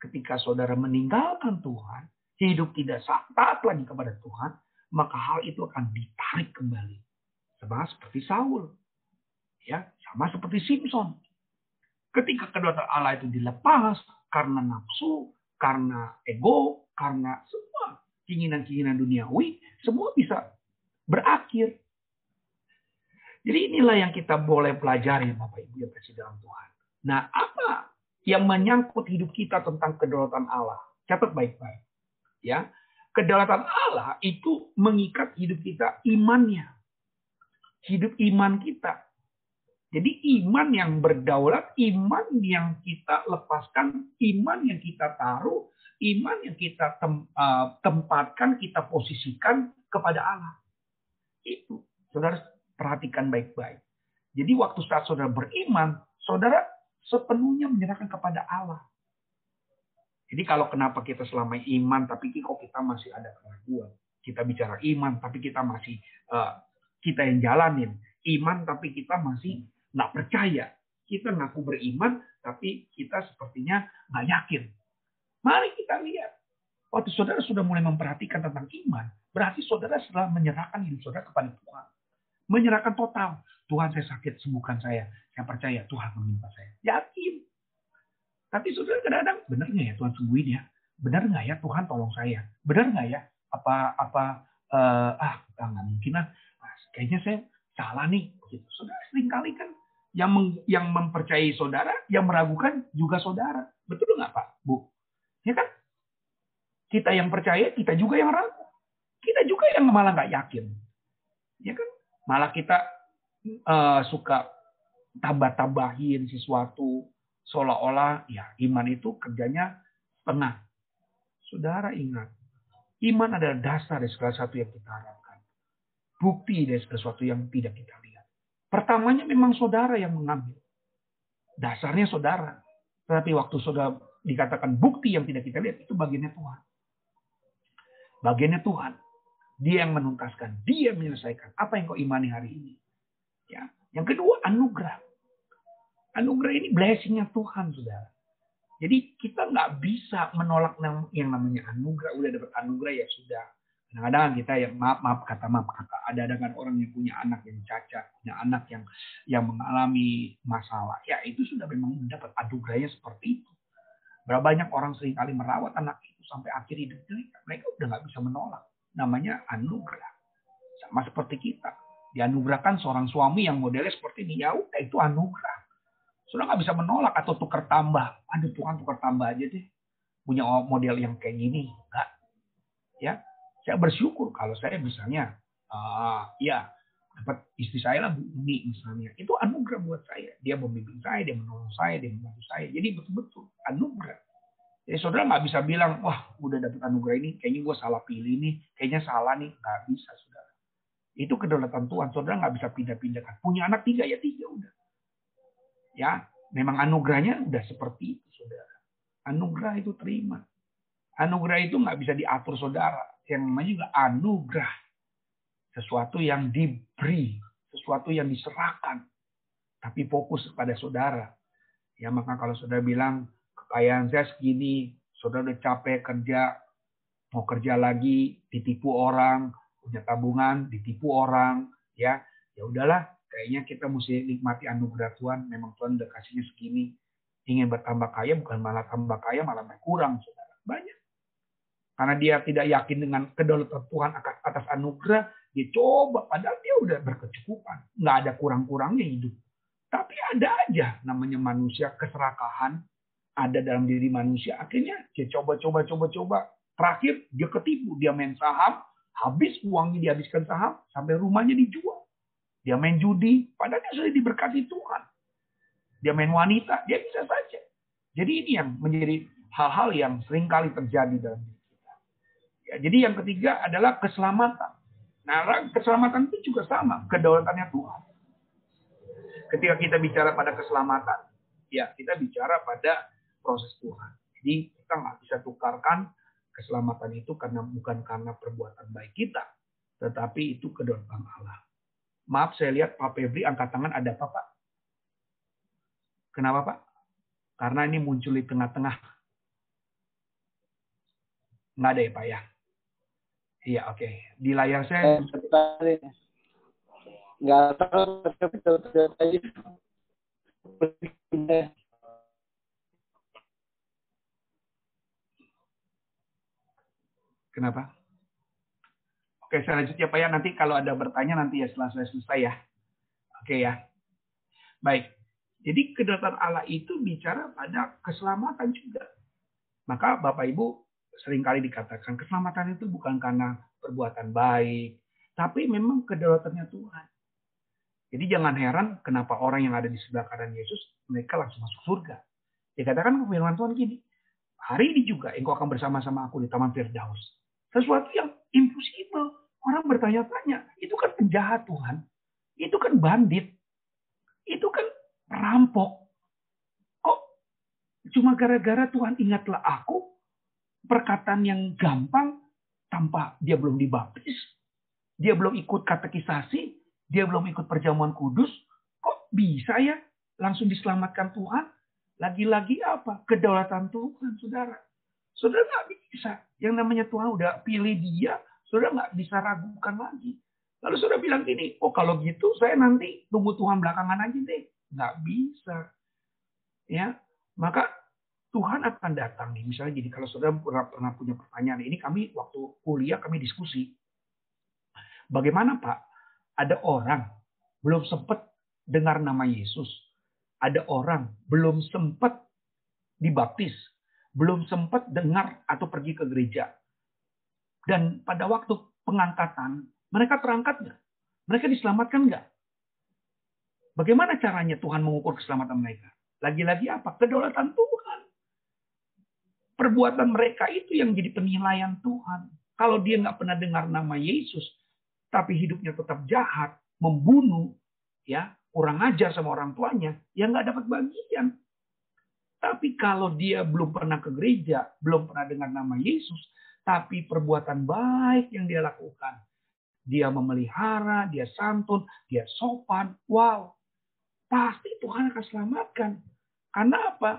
ketika saudara meninggalkan Tuhan, hidup tidak taat lagi kepada Tuhan, maka hal itu akan ditarik kembali. Sama seperti Saul. Ya, sama seperti Simpson. Ketika kedaulatan Allah itu dilepas karena nafsu, karena ego, karena semua keinginan-keinginan duniawi, semua bisa berakhir. Jadi inilah yang kita boleh pelajari Bapak Ibu yang kasih dalam Tuhan. Nah, apa yang menyangkut hidup kita tentang kedaulatan Allah? Catat baik-baik. Ya, kedaulatan Allah itu mengikat hidup kita imannya. Hidup iman kita. Jadi iman yang berdaulat, iman yang kita lepaskan, iman yang kita taruh, iman yang kita tempatkan, kita posisikan kepada Allah. Itu, saudara. Perhatikan baik-baik. Jadi waktu saat saudara beriman, saudara sepenuhnya menyerahkan kepada Allah. Jadi kalau kenapa kita selama iman, tapi kok kita masih ada keraguan. Kita bicara iman, tapi kita masih, kita yang jalanin. Iman, tapi kita masih nggak percaya. Kita ngaku beriman, tapi kita sepertinya nggak yakin. Mari kita lihat. Waktu saudara sudah mulai memperhatikan tentang iman, berarti saudara setelah menyerahkan hidup saudara kepada Tuhan. Menyerahkan total. Tuhan, saya sakit, sembuhkan saya. Saya percaya Tuhan menyembuhkan saya. Yakin. Tapi saudara kadang-kadang, benar nggak ya Tuhan sembuhin ya? Benar nggak ya Tuhan tolong saya? Benar nggak ya? Nggak mungkin lah. Kayaknya saya salah nih. Gitu. Saudara seringkali kan yang mempercayai saudara, yang meragukan juga saudara. Betul nggak Pak, Bu? Ya kan? Kita yang percaya, kita juga yang ragu. Kita juga yang malah nggak yakin. Ya kan? Malah kita suka tambah-tambahin sesuatu. Seolah-olah ya iman itu kerjanya setengah. Saudara ingat. Iman adalah dasar dari segala sesuatu yang kita harapkan. bukti dari sesuatu yang tidak kita lihat. Pertamanya memang saudara yang mengambil. Dasarnya saudara. Tetapi waktu saudara dikatakan bukti yang tidak kita lihat, itu bagiannya Tuhan. Bagiannya Tuhan. Dia yang menuntaskan. Dia yang menyelesaikan. Apa yang kau imani hari ini. Ya. Yang kedua, anugerah. Anugerah ini blessing-nya Tuhan, saudara. Jadi kita nggak bisa menolak yang namanya anugerah. Udah dapat anugerah ya sudah. Kadang-kadang kita yang maaf kata. Ada kan orang yang punya anak yang cacat, punya anak yang mengalami masalah. Ya itu sudah memang dapat anugerahnya seperti itu. Berapa banyak orang seringkali merawat anak itu sampai akhir hidup mereka. Mereka udah nggak bisa menolak. Namanya anugerah. Sama seperti kita. Dianugerahkan seorang suami yang modelnya seperti ini. Ya udah itu anugerah. Sudah nggak bisa menolak atau tukar tambah. Aduh Tuhan tukar tambah aja deh. Punya model yang kayak gini. Enggak. Ya. Saya bersyukur kalau saya misalnya. Ya. Dapat istri saya lah Bu Umi misalnya. Itu anugerah buat saya. Dia membimbing saya. Dia menolong saya. Dia membantu saya. Jadi betul-betul anugerah. Jadi saudara nggak bisa bilang. Wah udah dapat anugerah ini. Kayaknya gue salah pilih nih. Kayaknya salah nih. Nggak bisa saudara. Itu kedaulatan Tuhan. Saudara nggak bisa pindah-pindahkan. Punya anak 3 ya 3 udah. Ya, memang anugerahnya udah seperti itu, saudara. Anugerah itu terima. Anugerah itu nggak bisa diatur, saudara. Yang namanya juga anugerah, sesuatu yang diberi, sesuatu yang diserahkan, tapi fokus kepada saudara. Ya, maka kalau saudara bilang kekayaan saya segini, saudara udah capek kerja, mau kerja lagi, ditipu orang, punya tabungan, ditipu orang, ya udahlah. Kayaknya kita mesti nikmati anugerah Tuhan. Memang Tuhan udah kasihnya segini. Ingin bertambah kaya bukan malah tambah kaya, malah berkurang, saudara. Banyak. Karena dia tidak yakin dengan kedaulatan Tuhan atas anugerah. Dia coba, padahal dia udah berkecukupan. Nggak ada kurang-kurangnya hidup. Tapi ada aja namanya manusia, keserakahan. Ada dalam diri manusia. Akhirnya dia coba. Terakhir dia ketipu. Dia main saham. Habis uangnya dihabiskan saham. Sampai rumahnya dijual. Dia main judi, padahal dia sudah diberkati Tuhan. Dia main wanita, dia bisa saja. Jadi ini yang menjadi hal-hal yang seringkali terjadi dalam diri kita. Ya, jadi yang ketiga adalah keselamatan. Nah, keselamatan itu juga sama, kedaulatannya Tuhan. Ketika kita bicara pada keselamatan, ya kita bicara pada proses Tuhan. Jadi kita nggak bisa tukarkan keselamatan itu karena bukan karena perbuatan baik kita, tetapi itu kedaulatan Allah. Maaf, saya lihat Pak Febri angkat tangan, ada apa Pak? Kenapa Pak? Karena ini muncul di tengah-tengah. Nggak ada ya Pak ya? Iya oke. Di layar saya. Nggak ada. Kenapa? Oke, saya lanjut ya Pak ya. Nanti kalau ada bertanya nanti ya setelah saya selesai ya. Oke ya. Baik. Jadi kedaulatan Allah itu bicara pada keselamatan juga. Maka Bapak Ibu seringkali dikatakan keselamatan itu bukan karena perbuatan baik. Tapi memang kedaulatannya Tuhan. Jadi jangan heran kenapa orang yang ada di sebelah kanan Yesus mereka langsung masuk surga. Dikatakan firman Tuhan gini. Hari ini juga engkau akan bersama-sama aku di Taman Firdaus. Sesuatu yang impossible. Orang bertanya-tanya. Itu kan penjahat Tuhan. Itu kan bandit. Itu kan perampok. Kok cuma gara-gara Tuhan ingatlah aku. Perkataan yang gampang. Tanpa dia belum dibaptis. Dia belum ikut katekisasi. Dia belum ikut perjamuan kudus. Kok bisa ya langsung diselamatkan Tuhan. Lagi-lagi apa? Kedaulatan Tuhan saudara. Saudara nggak bisa. Yang namanya Tuhan udah pilih dia, saudara nggak bisa ragukan lagi. Lalu saudara bilang gini, oh kalau gitu saya nanti tunggu Tuhan belakangan aja deh. Nggak bisa. Ya, maka Tuhan akan datang nih. Misalnya gini, kalau saudara pernah punya pertanyaan, ini kami waktu kuliah kami diskusi. Bagaimana Pak? Ada orang belum sempat dengar nama Yesus. Ada orang belum sempat dibaptis. Belum sempat dengar atau pergi ke gereja. Dan pada waktu pengangkatan, mereka terangkat nggak? Mereka diselamatkan nggak? Bagaimana caranya Tuhan mengukur keselamatan mereka? Lagi-lagi apa? Kedaulatan Tuhan. Perbuatan mereka itu yang jadi penilaian Tuhan. Kalau dia nggak pernah dengar nama Yesus, tapi hidupnya tetap jahat, membunuh, ya, kurang ajar sama orang tuanya, ya nggak dapat bagian. Tapi kalau dia belum pernah ke gereja, belum pernah dengar nama Yesus, tapi perbuatan baik yang dia lakukan, dia memelihara, dia santun, dia sopan, wow, pasti Tuhan akan selamatkan. Karena apa?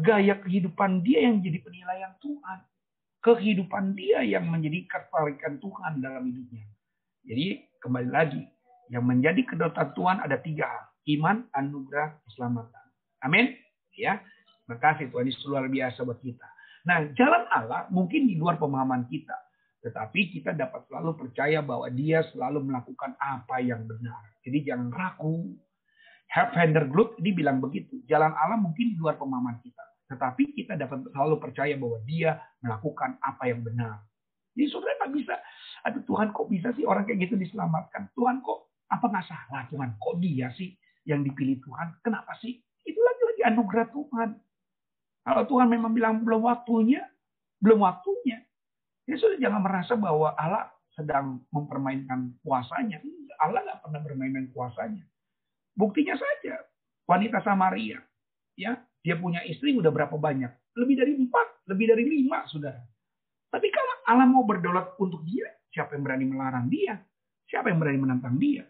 Gaya kehidupan dia yang jadi penilaian Tuhan. Kehidupan dia yang menjadi ketertarikan Tuhan dalam hidupnya. Jadi kembali lagi, yang menjadi kedaulatan Tuhan ada 3 hal. Iman, anugerah, keselamatan. Amin. Ya, terima kasih Tuhan, itu luar biasa buat kita. Nah, jalan Allah mungkin di luar pemahaman kita, tetapi kita dapat selalu percaya bahwa Dia selalu melakukan apa yang benar. Jadi jangan ragu. Van der Gloop ini bilang begitu. Jalan Allah mungkin di luar pemahaman kita, tetapi kita dapat selalu percaya bahwa Dia melakukan apa yang benar. Jadi saudara tak bisa, aduh Tuhan kok bisa sih orang kayak gitu diselamatkan? Tuhan kok apa nggak salah? Tuhan kok dia sih yang dipilih Tuhan? Kenapa sih? Itu lagi-lagi anugerah Tuhan. Kalau Tuhan memang bilang belum waktunya. Ya sudah, jangan merasa bahwa Allah sedang mempermainkan kuasanya. Allah nggak pernah bermain kuasanya. Buktinya saja, wanita Samaria, ya, dia punya istri udah berapa banyak? Lebih dari 5, saudara. Tapi kalau Allah mau berdaulat untuk dia, siapa yang berani melarang dia? Siapa yang berani menantang dia?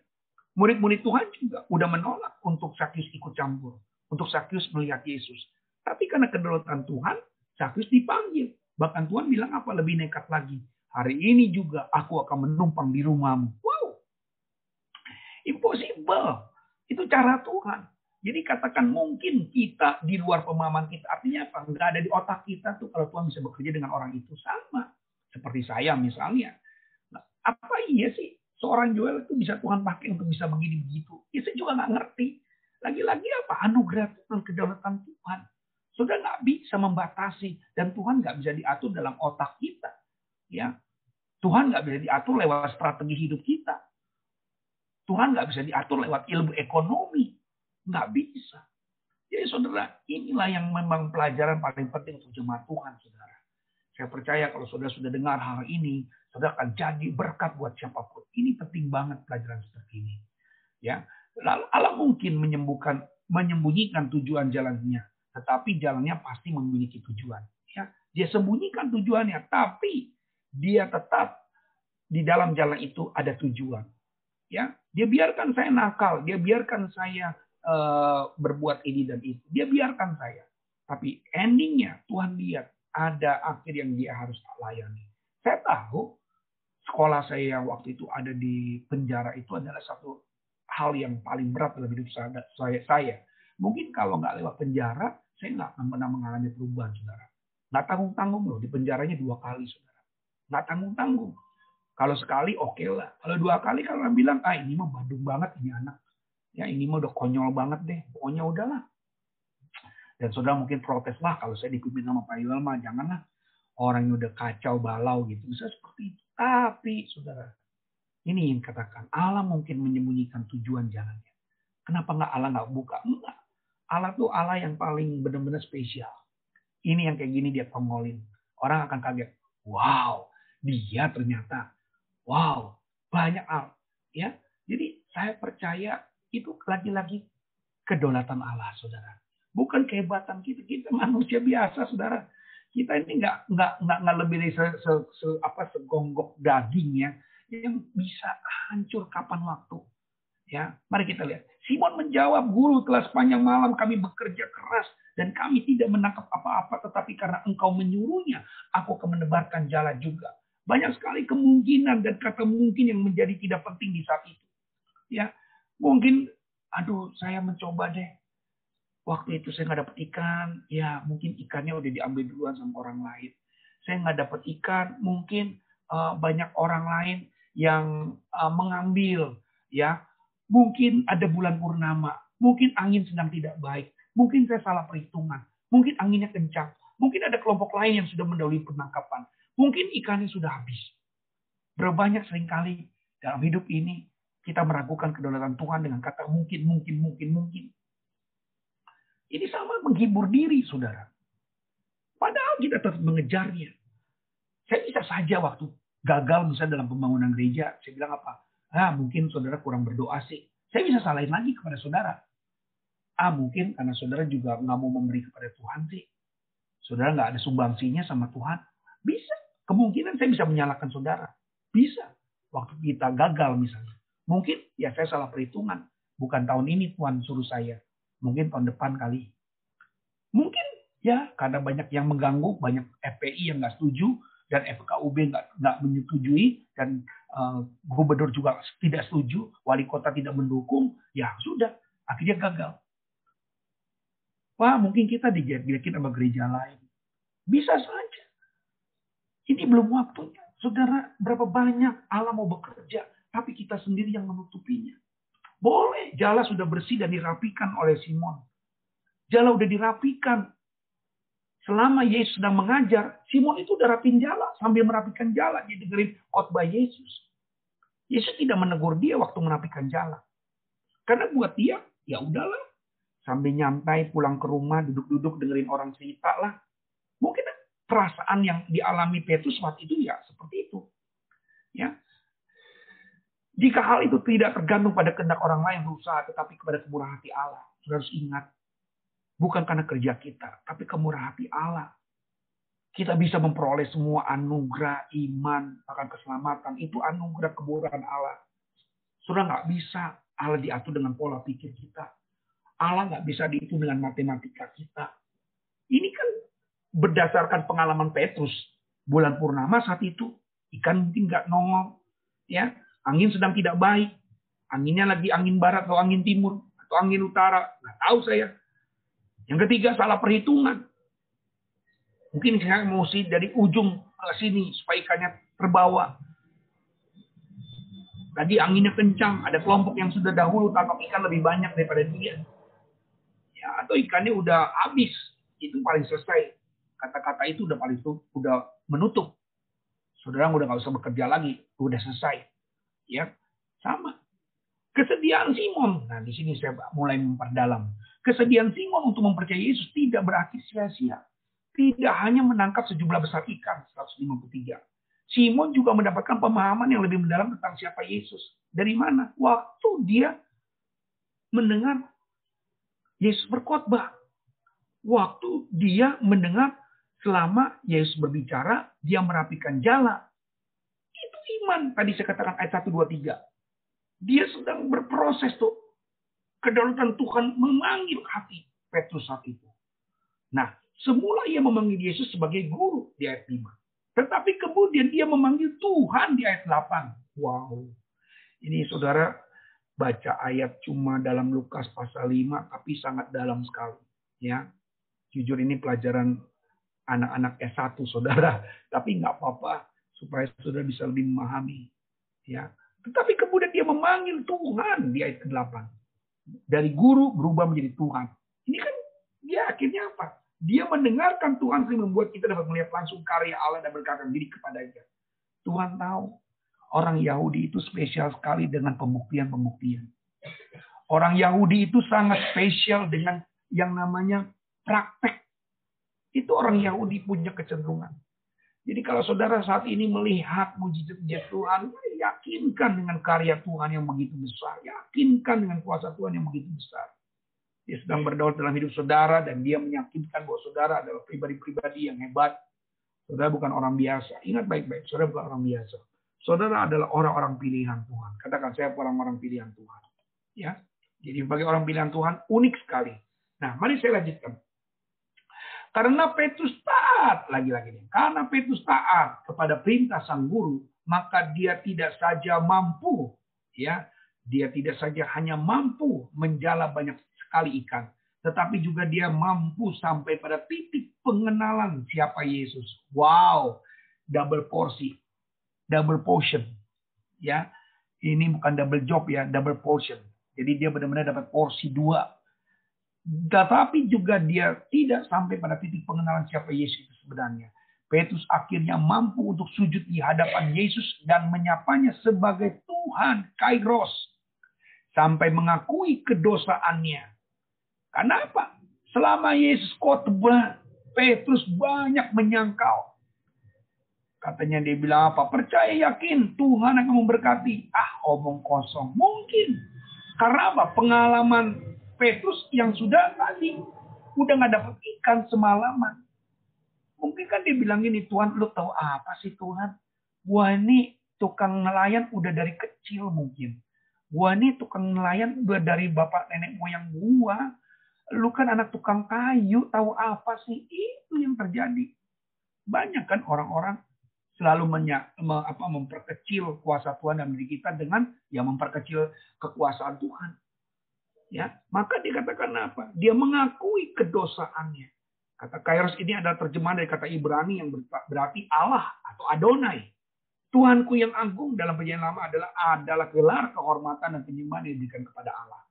Murid-murid Tuhan juga udah menolak untuk Sakyus ikut campur, untuk Sakyus melihat Yesus. Tapi karena kedaulatan Tuhan, Sakyus dipanggil. Bahkan Tuhan bilang apa? Lebih nekat lagi. Hari ini juga aku akan menumpang di rumahmu. Wow, impossible. Itu cara Tuhan. Jadi katakan mungkin kita di luar pemahaman kita. Artinya apa? Nggak ada di otak kita tuh kalau Tuhan bisa bekerja dengan orang itu. Sama. Seperti saya misalnya. Nah, apa iya sih seorang Joel itu bisa Tuhan pakai untuk bisa begini begitu? Ya saya juga nggak ngerti. Lagi-lagi apa? Anugerah Tuhan, kedaulatan Tuhan. Sudah nggak bisa membatasi. Dan Tuhan nggak bisa diatur dalam otak kita. Ya, Tuhan nggak bisa diatur lewat strategi hidup kita. Tuhan nggak bisa diatur lewat ilmu ekonomi. Nggak bisa. Jadi saudara, inilah yang memang pelajaran paling penting untuk jemaat Tuhan, saudara. Saya percaya kalau saudara sudah dengar hal ini, saudara akan jadi berkat buat siapapun. Ini penting banget pelajaran seperti ini. Ya, lalu Allah mungkin menyembunyikan tujuan jalannya, tetapi jalannya pasti memiliki tujuan. Ya, dia sembunyikan tujuannya, tapi dia tetap di dalam jalan itu ada tujuan. Ya, dia biarkan saya nakal, dia biarkan saya berbuat ini dan itu, dia biarkan saya. Tapi endingnya Tuhan lihat ada akhir yang dia harus layani. Saya tahu sekolah saya yang waktu itu ada di penjara itu adalah satu hal yang paling berat dalam hidup saya. Mungkin kalau nggak lewat penjara, saya nggak pernah mengalami perubahan, saudara. Nggak tanggung-tanggung loh, di penjaranya 2 kali, saudara. Nggak tanggung-tanggung. Kalau sekali oke lah. Kalau 2 kali kan orang bilang, ah ini mah badung banget ini anak. Ya ini mah udah konyol banget deh. Pokoknya udahlah. Dan saudara mungkin protes lah. Kalau saya dipimpin sama Pak Yul mah janganlah. Orangnya udah kacau balau gitu. Bisa seperti itu. Tapi saudara, ini yang katakan. Allah mungkin menyembunyikan tujuan jalannya. Kenapa nggak Allah nggak buka? Enggak. Allah tuh Allah yang paling benar-benar spesial. Ini yang kayak gini dia tongolin. Orang akan kaget. Wow. Dia ternyata. Wow, banyak hal, ya. Jadi saya percaya itu lagi-lagi kedaulatan Allah, saudara. Bukan kehebatan kita manusia biasa, saudara. Kita ini nggak lebih dari segonggok dagingnya yang bisa hancur kapan waktu, ya. Mari kita lihat. Simon menjawab, Guru, telah sepanjang malam kami bekerja keras dan kami tidak menangkap apa-apa, tetapi karena Engkau menyuruhnya, aku akan menebarkan jala juga. Banyak sekali kemungkinan dan kata mungkin yang menjadi tidak penting di saat itu. Ya, mungkin, aduh saya mencoba deh. Waktu itu saya nggak dapat ikan, ya mungkin ikannya udah diambil duluan sama orang lain. Saya nggak dapat ikan, mungkin banyak orang lain yang mengambil. Ya, mungkin ada bulan purnama, mungkin angin sedang tidak baik, mungkin saya salah perhitungan, mungkin anginnya kencang, mungkin ada kelompok lain yang sudah mendahului penangkapan. Mungkin ikannya sudah habis. Berapa banyak seringkali dalam hidup ini kita meragukan kedaulatan Tuhan dengan kata mungkin. Ini sama menghibur diri, saudara. Padahal kita tetap mengejarnya. Saya bisa saja waktu gagal misalnya dalam pembangunan gereja, saya bilang apa? Ah, mungkin saudara kurang berdoa sih. Saya bisa salahin lagi kepada saudara. Ah, mungkin karena saudara juga nggak mau memberi kepada Tuhan sih. Saudara nggak ada sumbangsinya sama Tuhan. Bisa. Kemungkinan saya bisa menyalahkan saudara. Bisa. Waktu kita gagal misalnya. Mungkin ya saya salah perhitungan. Bukan tahun ini Tuhan suruh saya. Mungkin tahun depan kali. Mungkin ya karena banyak yang mengganggu. Banyak FPI yang nggak setuju. Dan FKUB nggak menyetujui. Dan gubernur juga tidak setuju. Wali kota tidak mendukung. Ya sudah. Akhirnya gagal. Wah, mungkin kita dijelek-jelekin sama gereja lain. Bisa saja. Ini belum waktunya. Saudara, berapa banyak Allah mau bekerja, tapi kita sendiri yang menutupinya. Boleh, jala sudah bersih dan dirapikan oleh Simon. Jala udah dirapikan. Selama Yesus sedang mengajar, Simon itu udah rapin jala. Sambil merapikan jala, dia dengerin khotbah Yesus. Yesus tidak menegur dia waktu merapikan jala. Karena buat dia, ya udahlah. Sambil nyantai pulang ke rumah, duduk-duduk dengerin orang cerita lah. Mungkin perasaan yang dialami Petrus waktu itu ya seperti itu. Ya. Jika hal itu tidak tergantung pada kehendak orang lain berusaha, tetapi kepada kemurahan hati Allah. Saudara harus ingat, bukan karena kerja kita, tapi kemurahan hati Allah. Kita bisa memperoleh semua anugerah, iman, bahkan keselamatan. Itu anugerah kemurahan Allah. Saudara nggak bisa Allah diatur dengan pola pikir kita. Allah nggak bisa dihitung dengan matematika kita. Ini kan berdasarkan pengalaman Petrus. Bulan purnama saat itu, ikan mungkin nggak nongol. Ya, angin sedang tidak baik. Anginnya lagi angin barat atau angin timur. Atau angin utara. Nggak tahu saya. Yang ketiga, salah perhitungan. Mungkin saya emosi dari ujung ke sini supaya ikannya terbawa. Tadi anginnya kencang. Ada kelompok yang sudah dahulu tangkap ikan lebih banyak daripada dia. Ya, atau ikannya udah habis, itu paling selesai. Kata-kata itu udah paling udah menutup. Saudara udah nggak usah bekerja lagi, udah selesai. Ya, sama. Kesediaan Simon. Nah, di sini saya mulai memperdalam. Kesediaan Simon untuk mempercayai Yesus tidak berakhir sia-sia. Tidak hanya menangkap sejumlah besar ikan, 153. Simon juga mendapatkan pemahaman yang lebih mendalam tentang siapa Yesus. Dari mana? Waktu dia mendengar Yesus berkhotbah. Waktu dia mendengar selama Yesus berbicara, dia merapikan jala. Itu iman. Tadi saya katakan ayat 1, 2, 3. Dia sedang berproses tuh. Kedaulatan Tuhan memanggil hati Petrus saat itu. Nah, semula ia memanggil Yesus sebagai guru di ayat 5. Tetapi kemudian dia memanggil Tuhan di ayat 8. Wow. Ini saudara, baca ayat cuma dalam Lukas pasal 5, tapi sangat dalam sekali. Ya, jujur ini pelajaran anak-anak S1 saudara, tapi nggak apa-apa supaya saudara bisa lebih memahami. Ya, tetapi kemudian dia memanggil Tuhan di ayat ke-8. Dari guru berubah menjadi Tuhan. Ini kan dia akhirnya apa? Dia mendengarkan Tuhan sehingga membuat kita dapat melihat langsung karya Allah dan berkata diri kepadanya. Tuhan tahu. Orang Yahudi itu spesial sekali dengan pembuktian-pembuktian. Orang Yahudi itu sangat spesial dengan yang namanya praktek. Itu orang Yahudi punya kecenderungan. Jadi kalau saudara saat ini melihat mujizat Tuhan, yakinkan dengan karya Tuhan yang begitu besar. Yakinkan dengan kuasa Tuhan yang begitu besar. Dia sedang berdaulat dalam hidup saudara dan dia meyakinkan bahwa saudara adalah pribadi-pribadi yang hebat. Saudara bukan orang biasa. Ingat baik-baik, saudara bukan orang biasa. Saudara adalah orang-orang pilihan Tuhan. Katakan saya orang-orang pilihan Tuhan. Ya, jadi sebagai orang pilihan Tuhan unik sekali. Nah, mari saya lanjutkan. Karena Petrus taat, lagi-lagi. Karena Petrus taat kepada perintah sang guru, maka dia tidak saja mampu, ya, dia tidak saja hanya mampu menjala banyak sekali ikan, tetapi juga dia mampu sampai pada titik pengenalan siapa Yesus. Wow, double porsi. Double portion, ya, ini bukan double job ya, double portion. Jadi dia benar-benar dapat porsi dua. Tetapi juga dia tidak sampai pada titik pengenalan siapa Yesus itu sebenarnya. Petrus akhirnya mampu untuk sujud di hadapan Yesus dan menyapanya sebagai Tuhan Kairos, sampai mengakui kedosaannya. Karena apa? Selama Yesus khotbah, Petrus banyak menyangkal. Katanya dia bilang apa? Percaya yakin Tuhan akan memberkati. Ah, omong kosong. Mungkin. Karena apa? Pengalaman Petrus yang sudah tadi. Udah gak dapat ikan semalaman. Mungkin kan dia bilang gini, Tuhan lu tahu apa sih Tuhan? Gua ini tukang nelayan udah dari kecil mungkin. Gua ini tukang nelayan udah dari bapak nenek moyang gua. Lu kan anak tukang kayu, tahu apa sih? Itu yang terjadi. Banyak kan orang-orang selalu memperkecil kuasa Tuhan dalam diri kita dengan ya memperkecil kekuasaan Tuhan. Ya, maka dikatakan apa? Dia mengakui kedosaannya. Kata Kairos ini adalah terjemahan dari kata Ibrani yang berarti Allah atau Adonai. Tuhanku yang agung dalam perjanjian lama adalah gelar kehormatan dan penyembahan yang diberikan kepada Allah.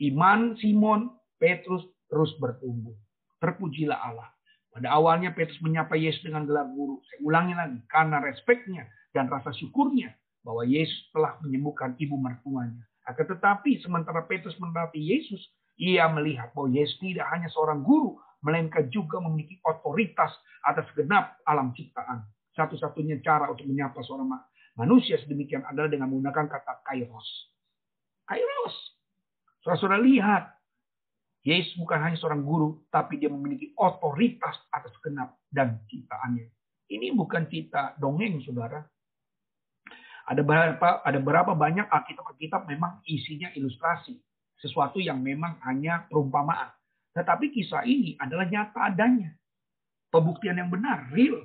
Iman Simon Petrus terus bertumbuh. Terpujilah Allah. Pada awalnya Petrus menyapa Yesus dengan gelar guru. Saya ulangi lagi. Karena respeknya dan rasa syukurnya bahwa Yesus telah menyembuhkan ibu mertuanya. Akan tetapi sementara Petrus mendapat Yesus, ia melihat bahwa Yesus tidak hanya seorang guru, melainkan juga memiliki otoritas atas genap alam ciptaan. Satu-satunya cara untuk menyapa seorang manusia sedemikian adalah dengan menggunakan kata kairos. Kairos. Saudara-saudara lihat. Yesus bukan hanya seorang guru, tapi dia memiliki otoritas atas genap dan ciptaannya. Ini bukan cerita dongeng, saudara. Ada berapa banyak Alkitab memang isinya ilustrasi, sesuatu yang memang hanya perumpamaan. Tetapi kisah ini adalah nyata adanya, pembuktian yang benar, real,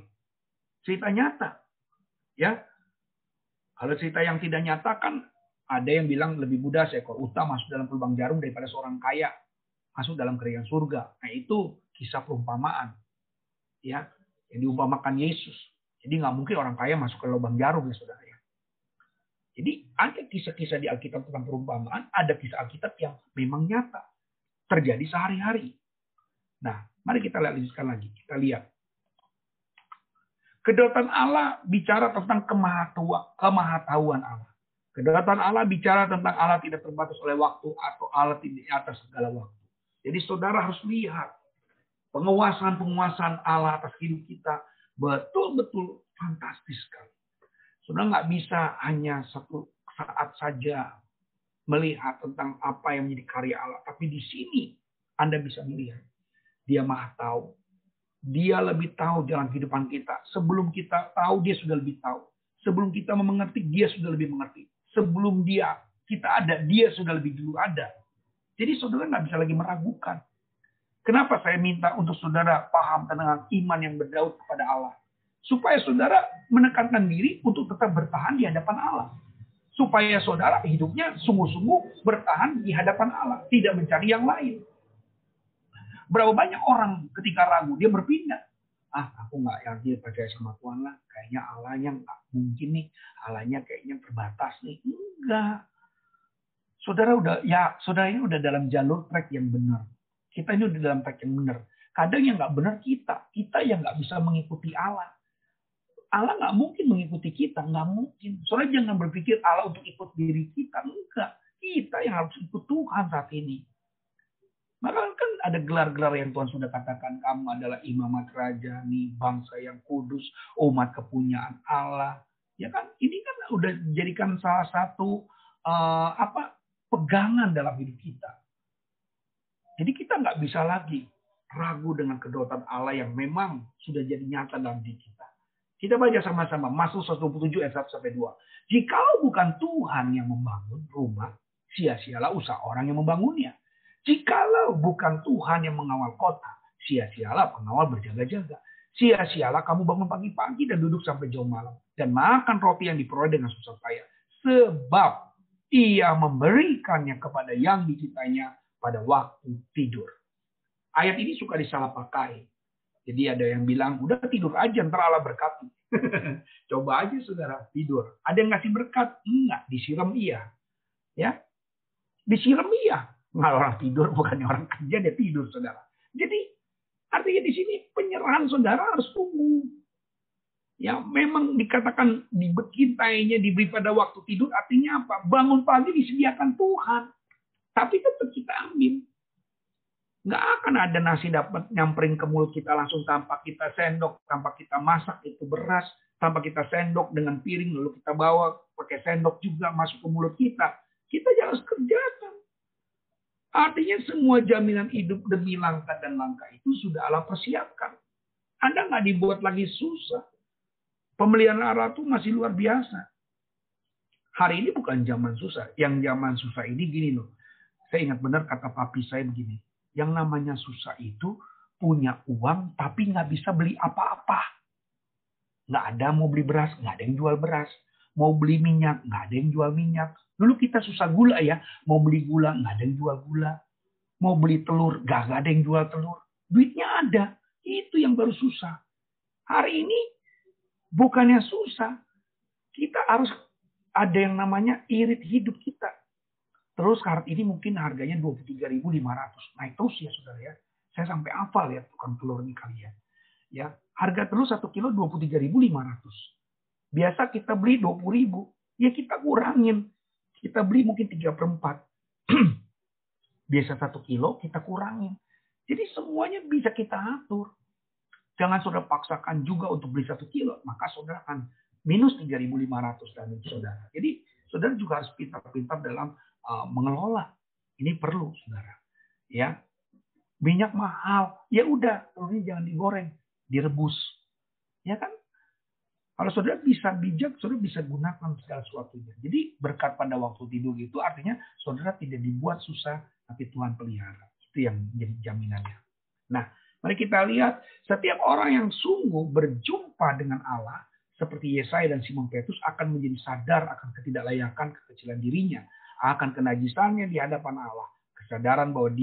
cerita nyata. Ya, kalau cerita yang tidak nyata kan ada yang bilang lebih mudah seekor unta masuk dalam lubang jarum daripada seorang kaya masuk dalam kerajaan surga. Nah itu kisah perumpamaan. Ya, yang diumpamakan Yesus. Jadi nggak mungkin orang kaya masuk ke lubang jarum ya saudara. Jadi ada kisah-kisah di Alkitab tentang perumpamaan. Ada kisah Alkitab yang memang nyata. Terjadi sehari-hari. Nah mari kita lanjutkan lagi. Kita lihat. Kedaulatan Allah bicara tentang kemahatauan Allah. Kedaulatan Allah bicara tentang Allah tidak terbatas oleh waktu. Atau Allah di atas segala waktu. Jadi saudara harus lihat penguasaan Allah atas hidup kita betul-betul fantastis sekali. Saudara nggak bisa hanya satu saat saja melihat tentang apa yang menjadi karya Allah. Tapi di sini Anda bisa melihat. Dia maha tahu. Dia lebih tahu jalan kehidupan kita. Sebelum kita tahu, dia sudah lebih tahu. Sebelum kita mengerti, dia sudah lebih mengerti. Sebelum kita ada, dia sudah lebih dulu ada. Jadi saudara nggak bisa lagi meragukan. Kenapa saya minta untuk saudara paham tentang iman yang berdaud kepada Allah. Supaya saudara menekankan diri untuk tetap bertahan di hadapan Allah. Supaya saudara hidupnya sungguh-sungguh bertahan di hadapan Allah. Tidak mencari yang lain. Berapa banyak orang ketika ragu dia berpindah. Ah aku nggak yakin percaya sama Tuhan lah. Kayaknya Allahnya nggak mungkin nih. Allahnya kayaknya terbatas nih. Enggak. Saudara ini udah dalam jalur track yang benar. Kita ini udah dalam track yang benar. Kadang yang nggak benar kita. Kita yang nggak bisa mengikuti Allah. Allah nggak mungkin mengikuti kita. Nggak mungkin. Saudara jangan berpikir Allah untuk ikut diri kita. Enggak. Kita yang harus ikut Tuhan saat ini. Maka kan ada gelar-gelar yang Tuhan sudah katakan. Kamu adalah imamat rajani, bangsa yang kudus, umat kepunyaan Allah. Ya kan? Ini kan udah dijadikan salah satu pegangan dalam hidup kita. Jadi kita nggak bisa lagi ragu dengan kedaulatan Allah yang memang sudah jadi nyata dalam diri kita. Kita baca sama-sama Mazmur 127 ayat 1-2. Jikalau bukan Tuhan yang membangun rumah, sia-sialah usaha orang yang membangunnya. Jikalau bukan Tuhan yang mengawal kota, sia-sialah pengawal berjaga-jaga. Sia-sialah kamu bangun pagi-pagi dan duduk sampai jauh malam dan makan roti yang diperoleh dengan susah payah, sebab Ia memberikannya kepada yang dicintainya pada waktu tidur. Ayat ini suka disalahpakai. Jadi ada yang bilang, udah tidur aja, ntar Allah berkati. Coba aja saudara, tidur. Ada yang ngasih berkat? Enggak, disiram iya. Ya, disiram iya. Nggak orang tidur, bukannya orang kerja, dia tidur saudara. Jadi artinya di sini penyerahan saudara harus tumbuh. Ya memang dikatakan dibekintainya diberi pada waktu tidur artinya apa? Bangun pagi disediakan Tuhan. Tapi tetap kita ambil. Nggak akan ada nasi dapat nyamperin ke mulut kita langsung tanpa kita sendok, tanpa kita masak itu beras, tanpa kita sendok dengan piring, lalu kita bawa pakai sendok juga masuk ke mulut kita. Kita harus kerjakan. Artinya semua jaminan hidup demi langkah dan langkah itu sudah Allah persiapkan. Anda nggak dibuat lagi susah. Pemeliharaan ratu masih luar biasa. Hari ini bukan zaman susah. Yang zaman susah ini gini loh. Saya ingat benar kata papi saya begini. Yang namanya susah itu punya uang tapi nggak bisa beli apa-apa. Nggak ada mau beli beras, nggak ada yang jual beras. Mau beli minyak, nggak ada yang jual minyak. Dulu kita susah gula ya. Mau beli gula, nggak ada yang jual gula. Mau beli telur, nggak ada yang jual telur. Duitnya ada. Itu yang baru susah. Hari ini bukannya susah. Kita harus ada yang namanya irit hidup kita. Terus saat ini mungkin harganya 23.500 naik terus ya saudara ya. Saya sampai hafal ya tukang telur ini kalian. Ya, harga telur 1 kilo 23.500. Biasa kita beli 20.000, ya kita kurangin. Kita beli mungkin 3/4. Biasa 1 kilo kita kurangin. Jadi semuanya bisa kita atur. Jangan saudara paksakan juga untuk beli 1 kilo, maka saudara akan minus 3.500 dan saudara. Jadi saudara juga harus pintar-pintar dalam mengelola. Ini perlu saudara. Ya. Minyak mahal. Ya udah, telurnya jangan digoreng, direbus. Ya kan? Kalau saudara bisa bijak, saudara bisa gunakan segala sesuatunya. Jadi berkat pada waktu tidur itu artinya saudara tidak dibuat susah, tapi Tuhan pelihara. Itu yang jadi jaminannya. Nah, mari kita lihat setiap orang yang sungguh berjumpa dengan Allah seperti Yesaya dan Simon Petrus akan menjadi sadar akan ketidaklayakan kekecilan dirinya. Akan kenajisannya di hadapan Allah. Kesadaran bahwa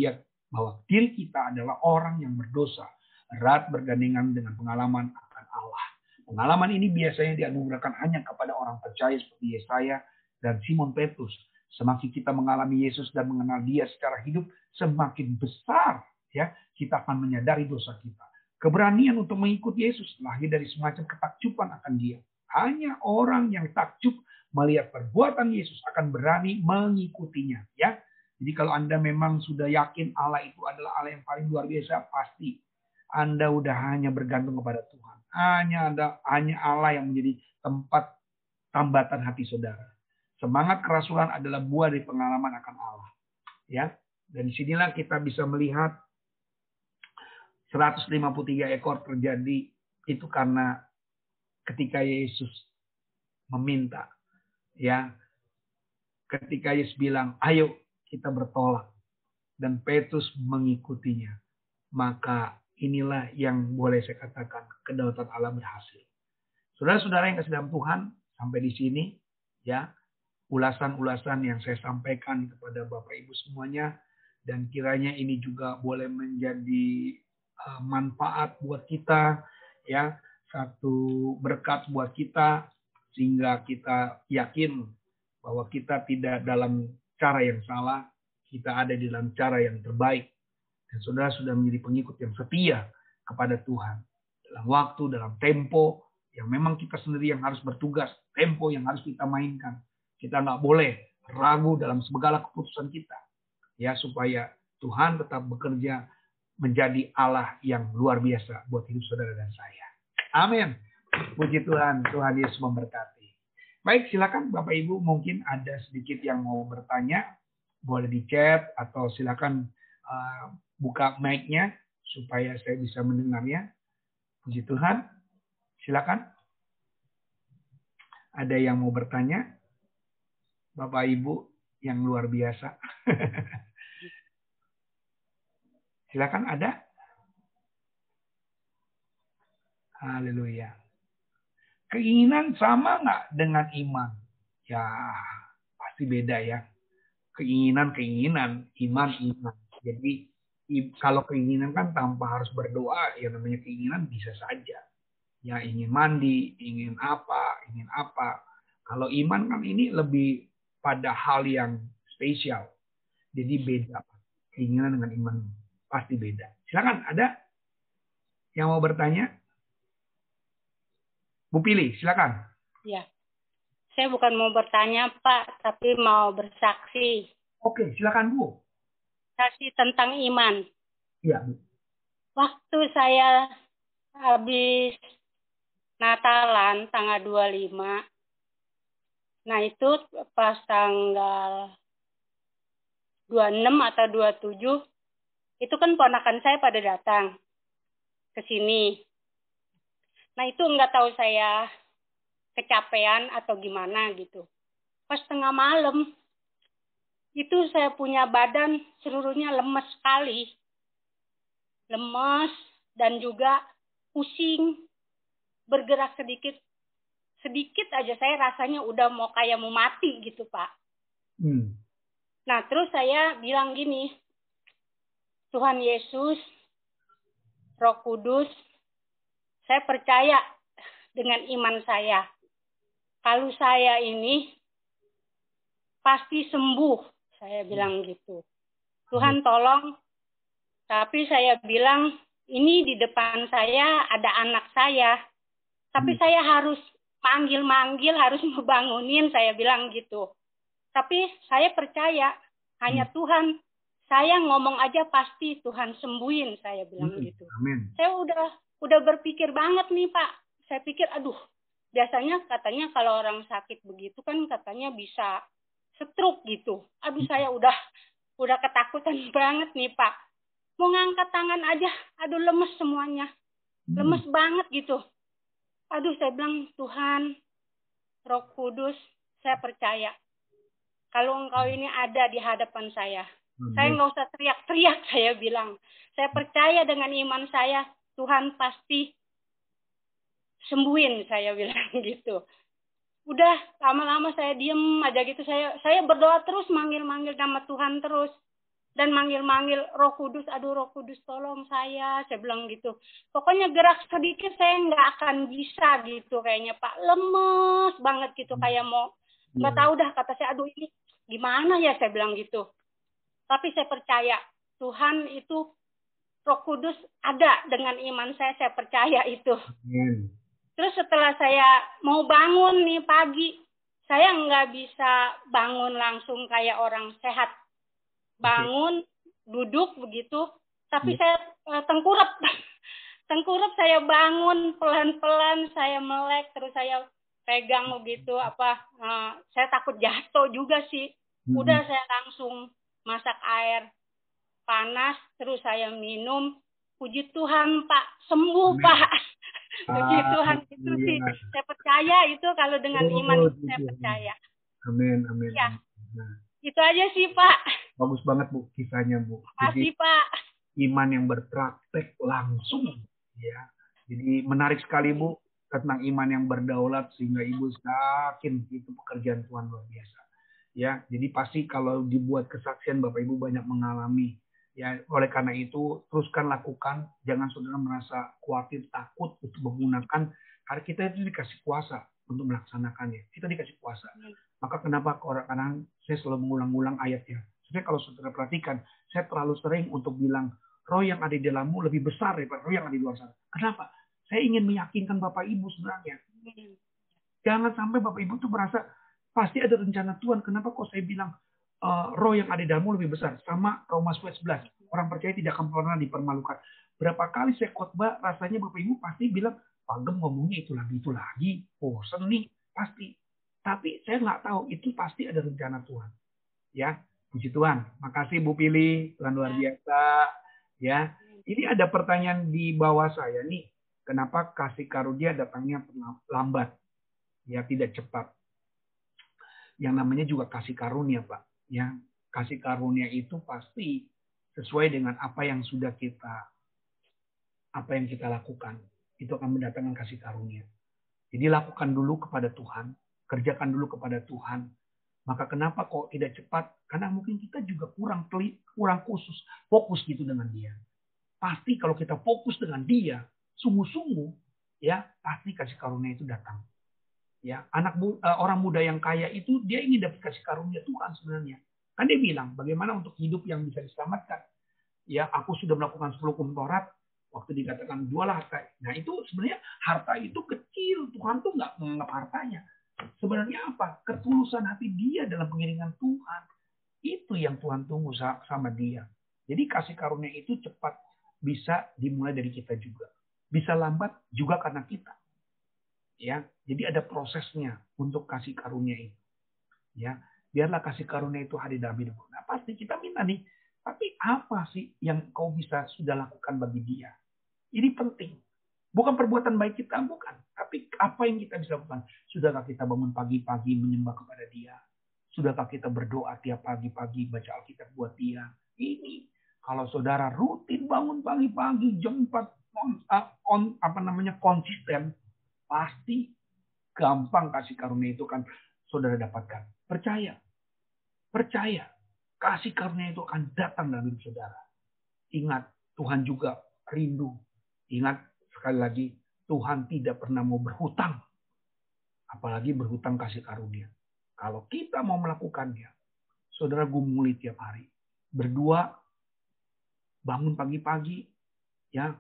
diri kita adalah orang yang berdosa. Erat bergandengan dengan pengalaman akan Allah. Pengalaman ini biasanya dianugerahkan hanya kepada orang percaya seperti Yesaya dan Simon Petrus. Semakin kita mengalami Yesus dan mengenal Dia secara hidup, semakin besar ya kita akan menyadari dosa kita. Keberanian untuk mengikut Yesus lahir dari semacam ketakjuban akan Dia. Hanya orang yang takjub melihat perbuatan Yesus akan berani mengikutinya, ya. Jadi kalau Anda memang sudah yakin Allah itu adalah Allah yang paling luar biasa, pasti Anda udah hanya bergantung kepada Tuhan. Hanya Allah yang menjadi tempat tambatan hati saudara. Semangat kerasulan adalah buah dari pengalaman akan Allah, ya. Dan disinilah kita bisa melihat 153 ekor terjadi itu karena ketika Yesus meminta. Ya, ketika Yesus bilang, ayo kita bertolak. Dan Petrus mengikutinya. Maka inilah yang boleh saya katakan kedaulatan Allah berhasil. Saudara-saudara yang kasih dalam Tuhan, sampai di sini ya ulasan-ulasan yang saya sampaikan kepada Bapak Ibu semuanya. Dan kiranya ini juga boleh menjadi manfaat buat kita. Ya, satu berkat buat kita. Sehingga kita yakin bahwa kita tidak dalam cara yang salah, kita ada di dalam cara yang terbaik. Dan saudara sudah menjadi pengikut yang setia kepada Tuhan. Dalam waktu, dalam tempo, yang memang kita sendiri yang harus bertugas, tempo yang harus kita mainkan. Kita nggak boleh ragu dalam segala keputusan kita. Ya, supaya Tuhan tetap bekerja menjadi Allah yang luar biasa buat hidup saudara dan saya. Amin. Puji Tuhan, Tuhan Yesus memberkati. Baik, silakan Bapak Ibu mungkin ada sedikit yang mau bertanya. Boleh di chat atau silakan buka mic-nya supaya saya bisa mendengarnya. Puji Tuhan, silakan. Ada yang mau bertanya? Bapak Ibu yang luar biasa. Silakan ada. Haleluya. Keinginan sama nggak dengan iman? Ya, pasti beda ya. Keinginan, iman. Jadi kalau keinginan kan tanpa harus berdoa, ya namanya keinginan bisa saja. Ya ingin mandi, ingin apa. Kalau iman kan ini lebih pada hal yang spesial. Jadi beda. Keinginan dengan iman pasti beda. Silakan ada yang mau bertanya? Bu Pilih, silakan. Ya, saya bukan mau bertanya Pak, tapi mau bersaksi. Oke, silakan Bu. Saksi tentang iman. Ya. Waktu saya habis Natalan tanggal 25. Nah, itu pas tanggal 26 atau 27 itu kan ponakan saya pada datang ke sini. Nah, itu nggak tahu saya kecapean atau gimana gitu. Pas tengah malam itu saya punya badan seluruhnya lemes sekali. Lemes dan juga pusing. Bergerak sedikit aja saya rasanya udah mau kayak mau mati gitu, Pak. Nah, terus saya bilang gini, Tuhan Yesus, Roh Kudus, saya percaya dengan iman saya. Kalau saya ini pasti sembuh, saya bilang gitu. Tuhan tolong, tapi saya bilang ini di depan saya ada anak saya. Tapi saya harus manggil, harus ngebangunin, saya bilang gitu. Tapi saya percaya hanya Tuhan. Saya ngomong aja pasti Tuhan sembuhin, saya bilang gitu. Amin. Saya udah berpikir banget nih, Pak. Saya pikir aduh, biasanya katanya kalau orang sakit begitu kan katanya bisa stroke gitu. Aduh, saya udah ketakutan banget nih, Pak. Mau ngangkat tangan aja, aduh lemes semuanya. Lemes banget gitu. Aduh, saya bilang Tuhan, Roh Kudus, saya percaya. Kalau Engkau ini ada di hadapan saya. Saya nggak usah teriak-teriak, saya bilang. Saya percaya dengan iman saya, Tuhan pasti sembuhin, saya bilang gitu. Udah, lama-lama saya diem aja gitu. Saya berdoa terus, manggil-manggil nama Tuhan terus. Dan manggil-manggil Roh Kudus, aduh Roh Kudus tolong saya bilang gitu. Pokoknya gerak sedikit saya nggak akan bisa gitu kayaknya, Pak. Lemes banget gitu, kayak mau. Nggak tahu dah, kata saya, aduh ini gimana ya, saya bilang gitu. Tapi saya percaya Tuhan itu, Roh Kudus ada dengan iman saya percaya itu. Terus setelah saya mau bangun nih pagi, saya nggak bisa bangun langsung kayak orang sehat. Bangun, duduk begitu, tapi saya tengkurap saya bangun pelan-pelan, saya melek, terus saya pegang begitu, saya takut jatuh juga sih. Udah saya langsung masak air panas, terus saya minum. Puji Tuhan, Pak, sembuh, Pak. Puji Tuhan, itu sih saya percaya itu, kalau dengan iman itu saya percaya. Amin, amin. Ya, itu aja sih, Pak. Bagus banget, Bu, kisahnya, Bu. Makasih, Pak. Iman yang berpraktek langsung, ya. Jadi menarik sekali, Bu, tentang iman yang berdaulat sehingga ibu yakin itu pekerjaan Tuhan luar biasa. Ya, jadi pasti kalau dibuat kesaksian Bapak Ibu banyak mengalami. Ya, oleh karena itu teruskan lakukan, jangan saudara merasa khawatir takut untuk menggunakan, karena kita itu dikasih kuasa untuk melaksanakannya. Kita dikasih kuasa. Maka kenapa orang-orang saya selalu mengulang-ulang ayatnya. Sebenarnya kalau saudara perhatikan, saya terlalu sering untuk bilang roh yang ada di dalammu lebih besar daripada roh yang ada di luar sana. Kenapa? Saya ingin meyakinkan Bapak Ibu sebenarnya. Jangan sampai Bapak Ibu tuh merasa pasti ada rencana Tuhan. Kenapa kok saya bilang roh yang ada di dalammu lebih besar? Sama Roma 11. Orang percaya tidak akan pernah dipermalukan. Berapa kali saya khotbah rasanya Bapak Ibu pasti bilang, Pagem ngomongnya itu lagi. Bosan nih, pasti. Tapi saya nggak tahu, itu pasti ada rencana Tuhan. Ya, puji Tuhan. Makasih Bu Pilih, Tuhan luar biasa. Ya, ini ada pertanyaan di bawah saya nih. Kenapa kasih karunia datangnya lambat? Ya, tidak cepat. Yang namanya juga kasih karunia, Pak. Ya, kasih karunia itu pasti sesuai dengan apa yang kita lakukan. Itu akan mendatangkan kasih karunia. Jadi lakukan dulu kepada Tuhan, kerjakan dulu kepada Tuhan. Maka kenapa kok tidak cepat? Karena mungkin kita juga kurang fokus gitu dengan Dia. Pasti kalau kita fokus dengan Dia sungguh-sungguh, ya pasti kasih karunia itu datang. Ya, orang muda yang kaya itu dia ingin dapat kasih karunia Tuhan sebenarnya. Kan dia bilang, bagaimana untuk hidup yang bisa diselamatkan? Ya, aku sudah melakukan 10 hukum Taurat waktu dikatakan jualah harta. Nah, itu sebenarnya harta itu kecil, Tuhan tuh nggak menganggap hartanya. Sebenarnya apa? Ketulusan hati dia dalam pengiringan Tuhan. Itu yang Tuhan tunggu sama dia. Jadi kasih karunia itu cepat bisa dimulai dari kita juga. Bisa lambat juga karena kita. Ya, jadi ada prosesnya untuk kasih karunia itu. Ya, biarlah kasih karunia itu hadir dalam hidup. Nah, pasti kita minta nih, tapi apa sih yang kau bisa sudah lakukan bagi dia? Ini penting. Bukan perbuatan baik kita, bukan. Tapi apa yang kita bisa lakukan? Sudahkah kita bangun pagi-pagi menyembah kepada dia? Sudahkah kita berdoa tiap pagi-pagi baca Alkitab buat dia? Ini kalau saudara rutin bangun pagi-pagi jam 4 konsisten, pasti gampang kasih karunia itu kan saudara dapatkan. Percaya. Percaya. Kasih karunia itu akan datang dalam hidup saudara. Ingat, Tuhan juga rindu. Ingat, sekali lagi, Tuhan tidak pernah mau berhutang. Apalagi berhutang kasih karunia. Kalau kita mau melakukannya, saudara gumuli tiap hari. Berdua, bangun pagi-pagi, ya,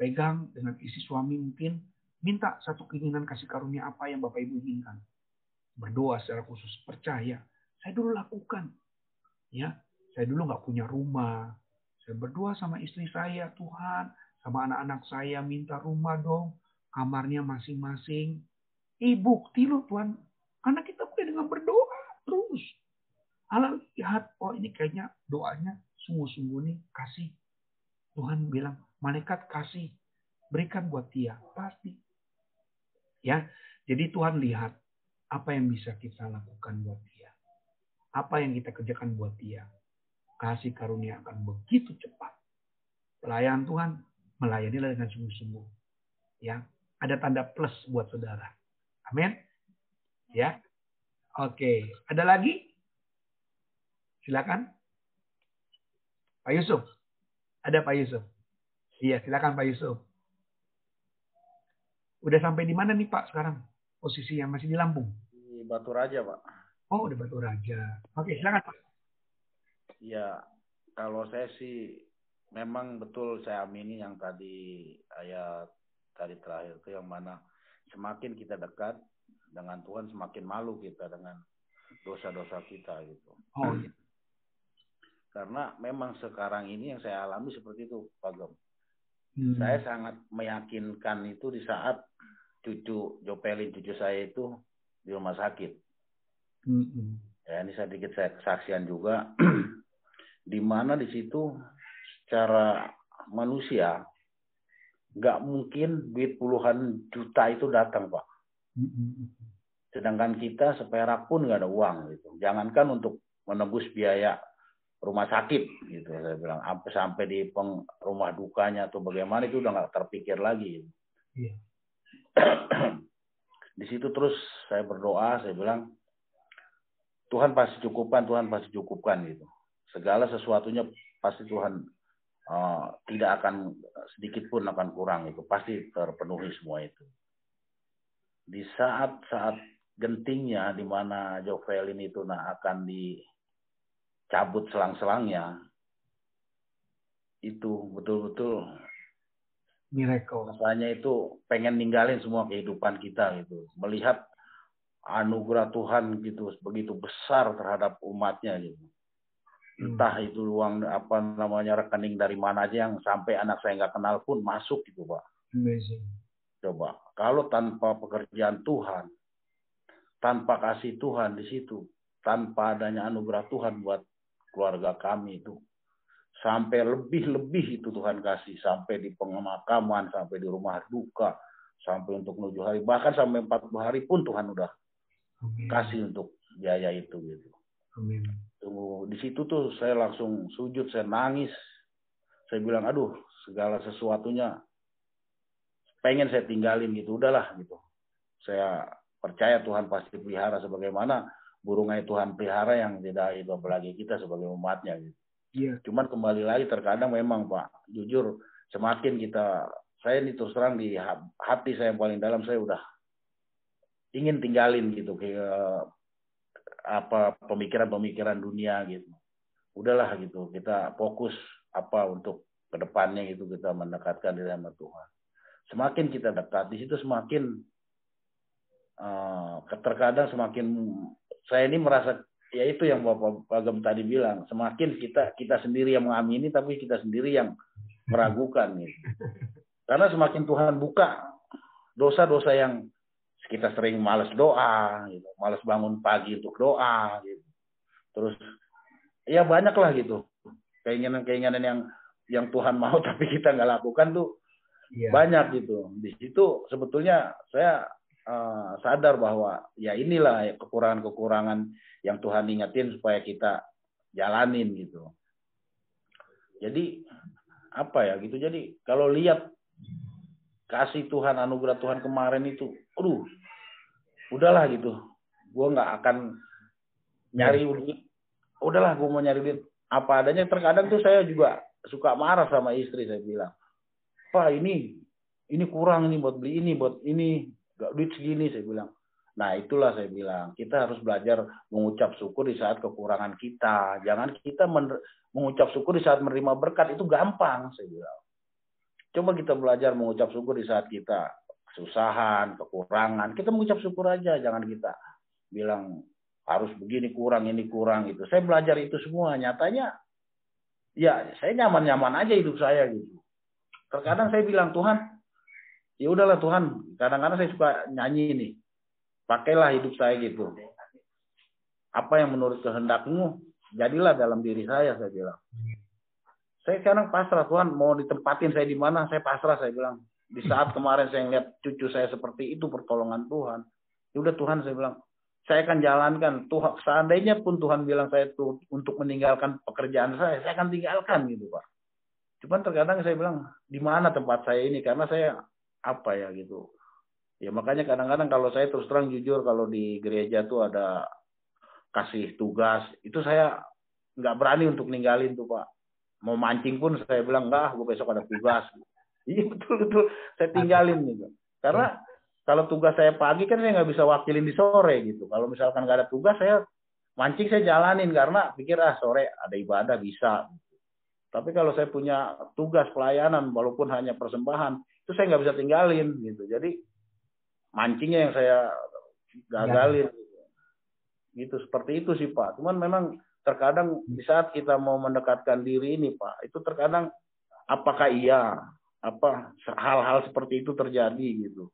pegang dengan isi suami mungkin. Minta satu keinginan kasih karunia apa yang Bapak Ibu inginkan. Berdoa secara khusus, percaya. Saya dulu lakukan. Ya, saya dulu nggak punya rumah. Saya berdoa sama istri saya, Tuhan, sama anak-anak saya, minta rumah dong. Kamarnya masing-masing. Bukti loh Tuhan. Karena kita boleh dengan berdoa terus. Allah lihat, oh ini kayaknya doanya sungguh-sungguh nih, kasih. Tuhan bilang, malaikat kasih. Berikan buat dia. Pasti. Ya, jadi Tuhan lihat. Apa yang bisa kita lakukan buat dia? Apa yang kita kerjakan buat dia? Kasih karunia akan begitu cepat. Pelayan Tuhan, melayanilah dengan sungguh-sungguh. Ya, ada tanda plus buat saudara. Amin. Ya. Oke, ada lagi? Silakan. Pak Yusuf. Ada Pak Yusuf. Iya, silakan Pak Yusuf. Udah sampai di mana nih Pak sekarang? Posisinya masih di Lampung? Di Batu Raja, Pak. Oh, di Batu Raja. Oke, silakan, Pak. Ya, kalau saya sih memang betul saya amini yang tadi ayat tadi terakhir itu yang mana semakin kita dekat dengan Tuhan semakin malu kita dengan dosa-dosa kita gitu. Oh, iya. Karena memang sekarang ini yang saya alami seperti itu, Pak Gem. Saya sangat meyakinkan itu di saat cucu jopelin cucu saya itu di rumah sakit. Ya, ini sedikit saya kesaksian juga, di mana di situ secara manusia nggak mungkin duit puluhan juta itu datang, Pak. Sedangkan kita seperak pun nggak ada uang gitu. Jangankan untuk menebus biaya rumah sakit gitu, saya bilang sampai di rumah dukanya atau bagaimana itu udah nggak terpikir lagi. Gitu. Yeah. Di situ terus saya berdoa, saya bilang Tuhan pasti cukupkan, Tuhan pasti cukupkan gitu. Segala sesuatunya pasti Tuhan tidak akan sedikit pun akan kurang itu, pasti terpenuhi semua itu. Di saat-saat gentingnya di mana Jovelin itu akan dicabut selang-selangnya, itu betul-betul miracle. Rasanya itu pengen ninggalin semua kehidupan kita gitu. Melihat anugerah Tuhan gitu begitu besar terhadap umatnya gitu. Entah itu uang rekening dari mana aja yang sampai anak saya nggak kenal pun masuk gitu, Pak. Amazing. Coba kalau tanpa pekerjaan Tuhan, tanpa kasih Tuhan di situ, tanpa adanya anugerah Tuhan buat keluarga kami itu. Sampai lebih-lebih itu Tuhan kasih. Sampai di pemakaman, sampai di rumah duka, sampai untuk 7 hari. Bahkan sampai 40 hari pun Tuhan udah kasih untuk biaya itu. Gitu. Di situ tuh saya langsung sujud, saya nangis. Saya bilang, aduh segala sesuatunya pengen saya tinggalin gitu. Udahlah gitu. Saya percaya Tuhan pasti pelihara sebagaimana burungnya Tuhan pelihara yang tidak hidup lagi kita sebagai umatnya gitu. Yeah. Cuman kembali lagi terkadang memang, Pak, jujur semakin saya ini terus terang di hati saya yang paling dalam saya udah ingin tinggalin gitu kayak pemikiran-pemikiran dunia gitu. Udahlah gitu, kita fokus untuk kedepannya gitu, kita mendekatkan diri sama Tuhan. Semakin kita dekat di situ semakin terkadang semakin saya ini merasa Ya itu yang Bapak Agam tadi bilang, semakin kita sendiri yang mengamini, tapi kita sendiri yang meragukan gitu. Karena semakin Tuhan buka dosa-dosa yang kita sering malas doa, gitu. Malas bangun pagi untuk doa, gitu. Terus ya banyak lah gitu keinginan-keinginan yang Tuhan mau tapi kita nggak lakukan tuh ya. Banyak gitu. Di situ sebetulnya saya sadar bahwa ya inilah kekurangan-kekurangan yang Tuhan ingetin supaya kita jalanin gitu. Jadi apa ya gitu. Jadi kalau lihat kasih Tuhan, anugerah Tuhan kemarin itu, aduh, udahlah gitu. Gue nggak akan nyari duit. Udahlah, gue mau nyari duit apa adanya. Terkadang tuh saya juga suka marah sama istri. Saya bilang, Pak, ini kurang nih buat beli ini, buat ini. Gak duit segini, saya bilang. Nah, itulah saya bilang. Kita harus belajar mengucap syukur di saat kekurangan kita. Jangan kita mengucap syukur di saat menerima berkat. Itu gampang, saya bilang. Coba kita belajar mengucap syukur di saat kita kesusahan, kekurangan. Kita mengucap syukur aja. Jangan kita bilang harus begini kurang, ini kurang gitu. Saya belajar itu semua. Nyatanya ya saya nyaman-nyaman aja hidup saya gitu. Terkadang saya bilang, Tuhan, ya udahlah Tuhan. Kadang-kadang saya suka nyanyi ini. Pakailah hidup saya gitu. Apa yang menurut kehendak-Mu, jadilah dalam diri saya bilang. Saya sekarang pasrah, Tuhan mau ditempatin saya di mana, saya pasrah, saya bilang. Di saat kemarin saya lihat cucu saya seperti itu, pertolongan Tuhan. Ya udah Tuhan, saya bilang, saya akan jalankan. Tuhan, seandainya pun Tuhan bilang saya tuh untuk meninggalkan pekerjaan saya akan tinggalkan gitu, Pak. Cuman terkadang saya bilang, di mana tempat saya ini? Karena saya apa ya gitu. Ya makanya kadang-kadang kalau saya terus terang jujur, kalau di gereja tuh ada kasih tugas, itu saya nggak berani untuk ninggalin tuh, Pak. Mau mancing pun saya bilang, enggak, gue besok ada tugas. Iya betul-betul, saya tinggalin gitu. Karena kalau tugas saya pagi kan saya nggak bisa wakilin di sore gitu. Kalau misalkan nggak ada tugas, saya mancing saya jalanin. Karena pikir, sore ada ibadah, bisa. Tapi kalau saya punya tugas pelayanan, walaupun hanya persembahan, itu saya nggak bisa tinggalin gitu. Jadi mancingnya yang saya gagalin. Gitu, seperti itu sih, Pak. Cuman memang terkadang di saat kita mau mendekatkan diri ini, Pak, itu terkadang apakah iya apa hal-hal seperti itu terjadi gitu.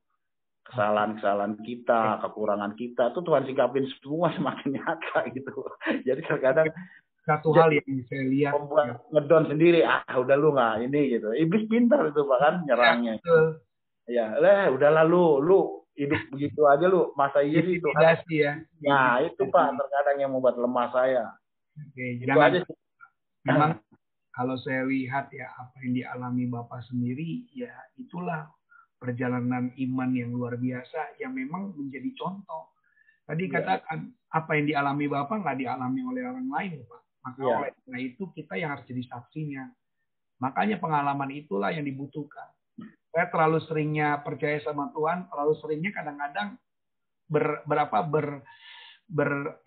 Kesalahan-kesalahan kita, kekurangan kita itu Tuhan sikapin semua semakin nyata gitu. Jadi terkadang satu hal yang saya lihat membuat ngedon sendiri, udah lu nggak ini gitu. Iblis pintar itu, Pak, kan nyerangnya. Ya, udah lu hidup begitu aja lu, masa iya sih itu. Ya. Nah, itu, Pak, terkadang yang membuat lemah saya. Oke, jadi memang kalau saya lihat ya apa yang dialami Bapak sendiri, ya itulah perjalanan iman yang luar biasa yang memang menjadi contoh. Tadi katakan apa yang dialami Bapak nggak dialami oleh orang lain, Pak. Maka oleh karena itu kita yang harus jadi saksinya. Makanya pengalaman itulah yang dibutuhkan. Saya terlalu seringnya percaya sama Tuhan, terlalu seringnya kadang-kadang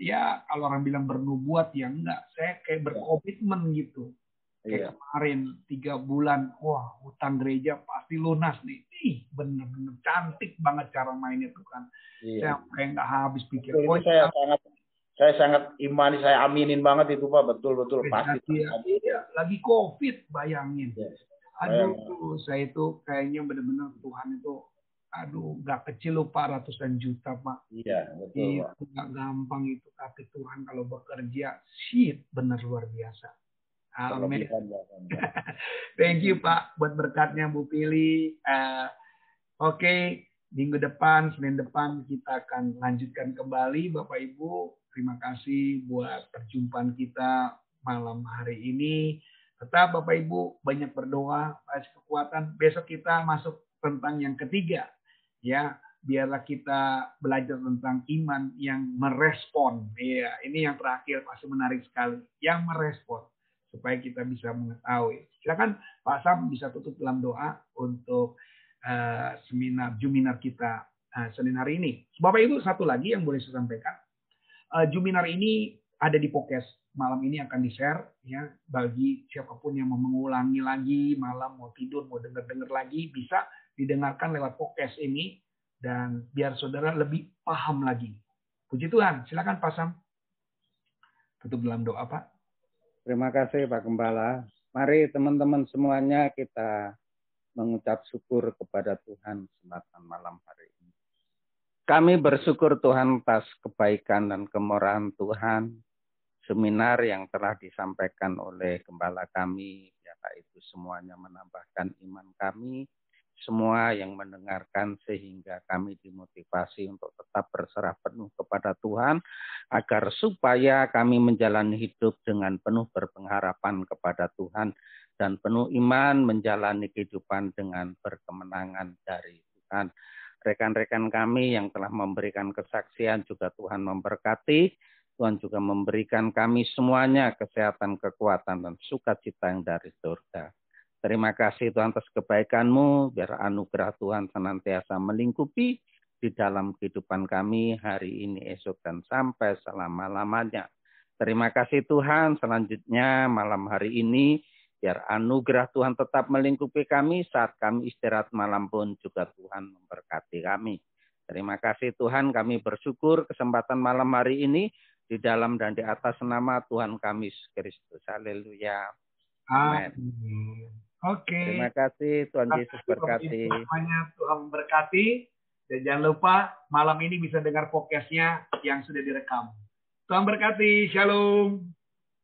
ya kalau orang bilang bernubuat, ya enggak, saya kayak berkomitmen gitu. Kayak kemarin 3 bulan, wah hutang gereja pasti lunas nih. Bener-bener cantik banget cara mainnya tuh kan. Saya kayak nggak habis pikir. Betul, saya sangat imani, saya aminin banget itu, Pak, betul-betul pasti. Lagi COVID, bayangin. Aduh, saya itu kayaknya bener-bener Tuhan itu, gak kecil loh, Pak, ratusan juta, Pak. Iya, betul, Pak. Gak gampang itu. Tapi Tuhan kalau bekerja, bener luar biasa. Amin. Thank you, Pak, buat berkatnya, Bu Pili. Oke, minggu depan, Senin depan, kita akan lanjutkan kembali, Bapak Ibu. Terima kasih buat perjumpaan kita malam hari ini. Tetap, Bapak Ibu, banyak berdoa, kasih kekuatan. Besok kita masuk tentang yang ketiga, ya, biarlah kita belajar tentang iman yang merespon. Ya, ini yang terakhir pasti menarik sekali, yang merespon, supaya kita bisa mengetahui. Silakan Pak Sam bisa tutup dalam doa untuk Juminar kita Senin hari ini. Bapak Ibu, satu lagi yang boleh saya sampaikan, Juminar ini ada di podcast. Malam ini akan di-share ya, bagi siapapun yang mau mengulangi lagi malam, mau tidur, mau dengar-dengar lagi, bisa didengarkan lewat podcast ini dan biar saudara lebih paham lagi. Puji Tuhan, silakan Pak Sam. Tutup dalam doa, Pak. Terima kasih, Pak Gembala. Mari teman-teman semuanya kita mengucap syukur kepada Tuhan kesempatan malam hari ini. Kami bersyukur Tuhan atas kebaikan dan kemurahan Tuhan. Seminar yang telah disampaikan oleh gembala kami, biarlah itu semuanya menambahkan iman kami. Semua yang mendengarkan sehingga kami dimotivasi untuk tetap berserah penuh kepada Tuhan agar supaya kami menjalani hidup dengan penuh berpengharapan kepada Tuhan dan penuh iman menjalani kehidupan dengan berkemenangan dari Tuhan. Rekan-rekan kami yang telah memberikan kesaksian juga Tuhan memberkati. Tuhan juga memberikan kami semuanya kesehatan, kekuatan, dan sukacita yang dari surga. Terima kasih Tuhan atas kebaikan-Mu, biar anugerah Tuhan senantiasa melingkupi di dalam kehidupan kami hari ini, esok, dan sampai selama-lamanya. Terima kasih Tuhan, selanjutnya malam hari ini, biar anugerah Tuhan tetap melingkupi kami saat kami istirahat malam pun juga Tuhan memberkati kami. Terima kasih Tuhan, kami bersyukur kesempatan malam hari ini di dalam dan di atas nama Tuhan kami, Kristus. Haleluya. Amin. Oke. Terima kasih Tuhan Yesus berkati. Tuhan berkati. Dan jangan lupa malam ini bisa dengar podcastnya yang sudah direkam. Tuhan berkati. Shalom.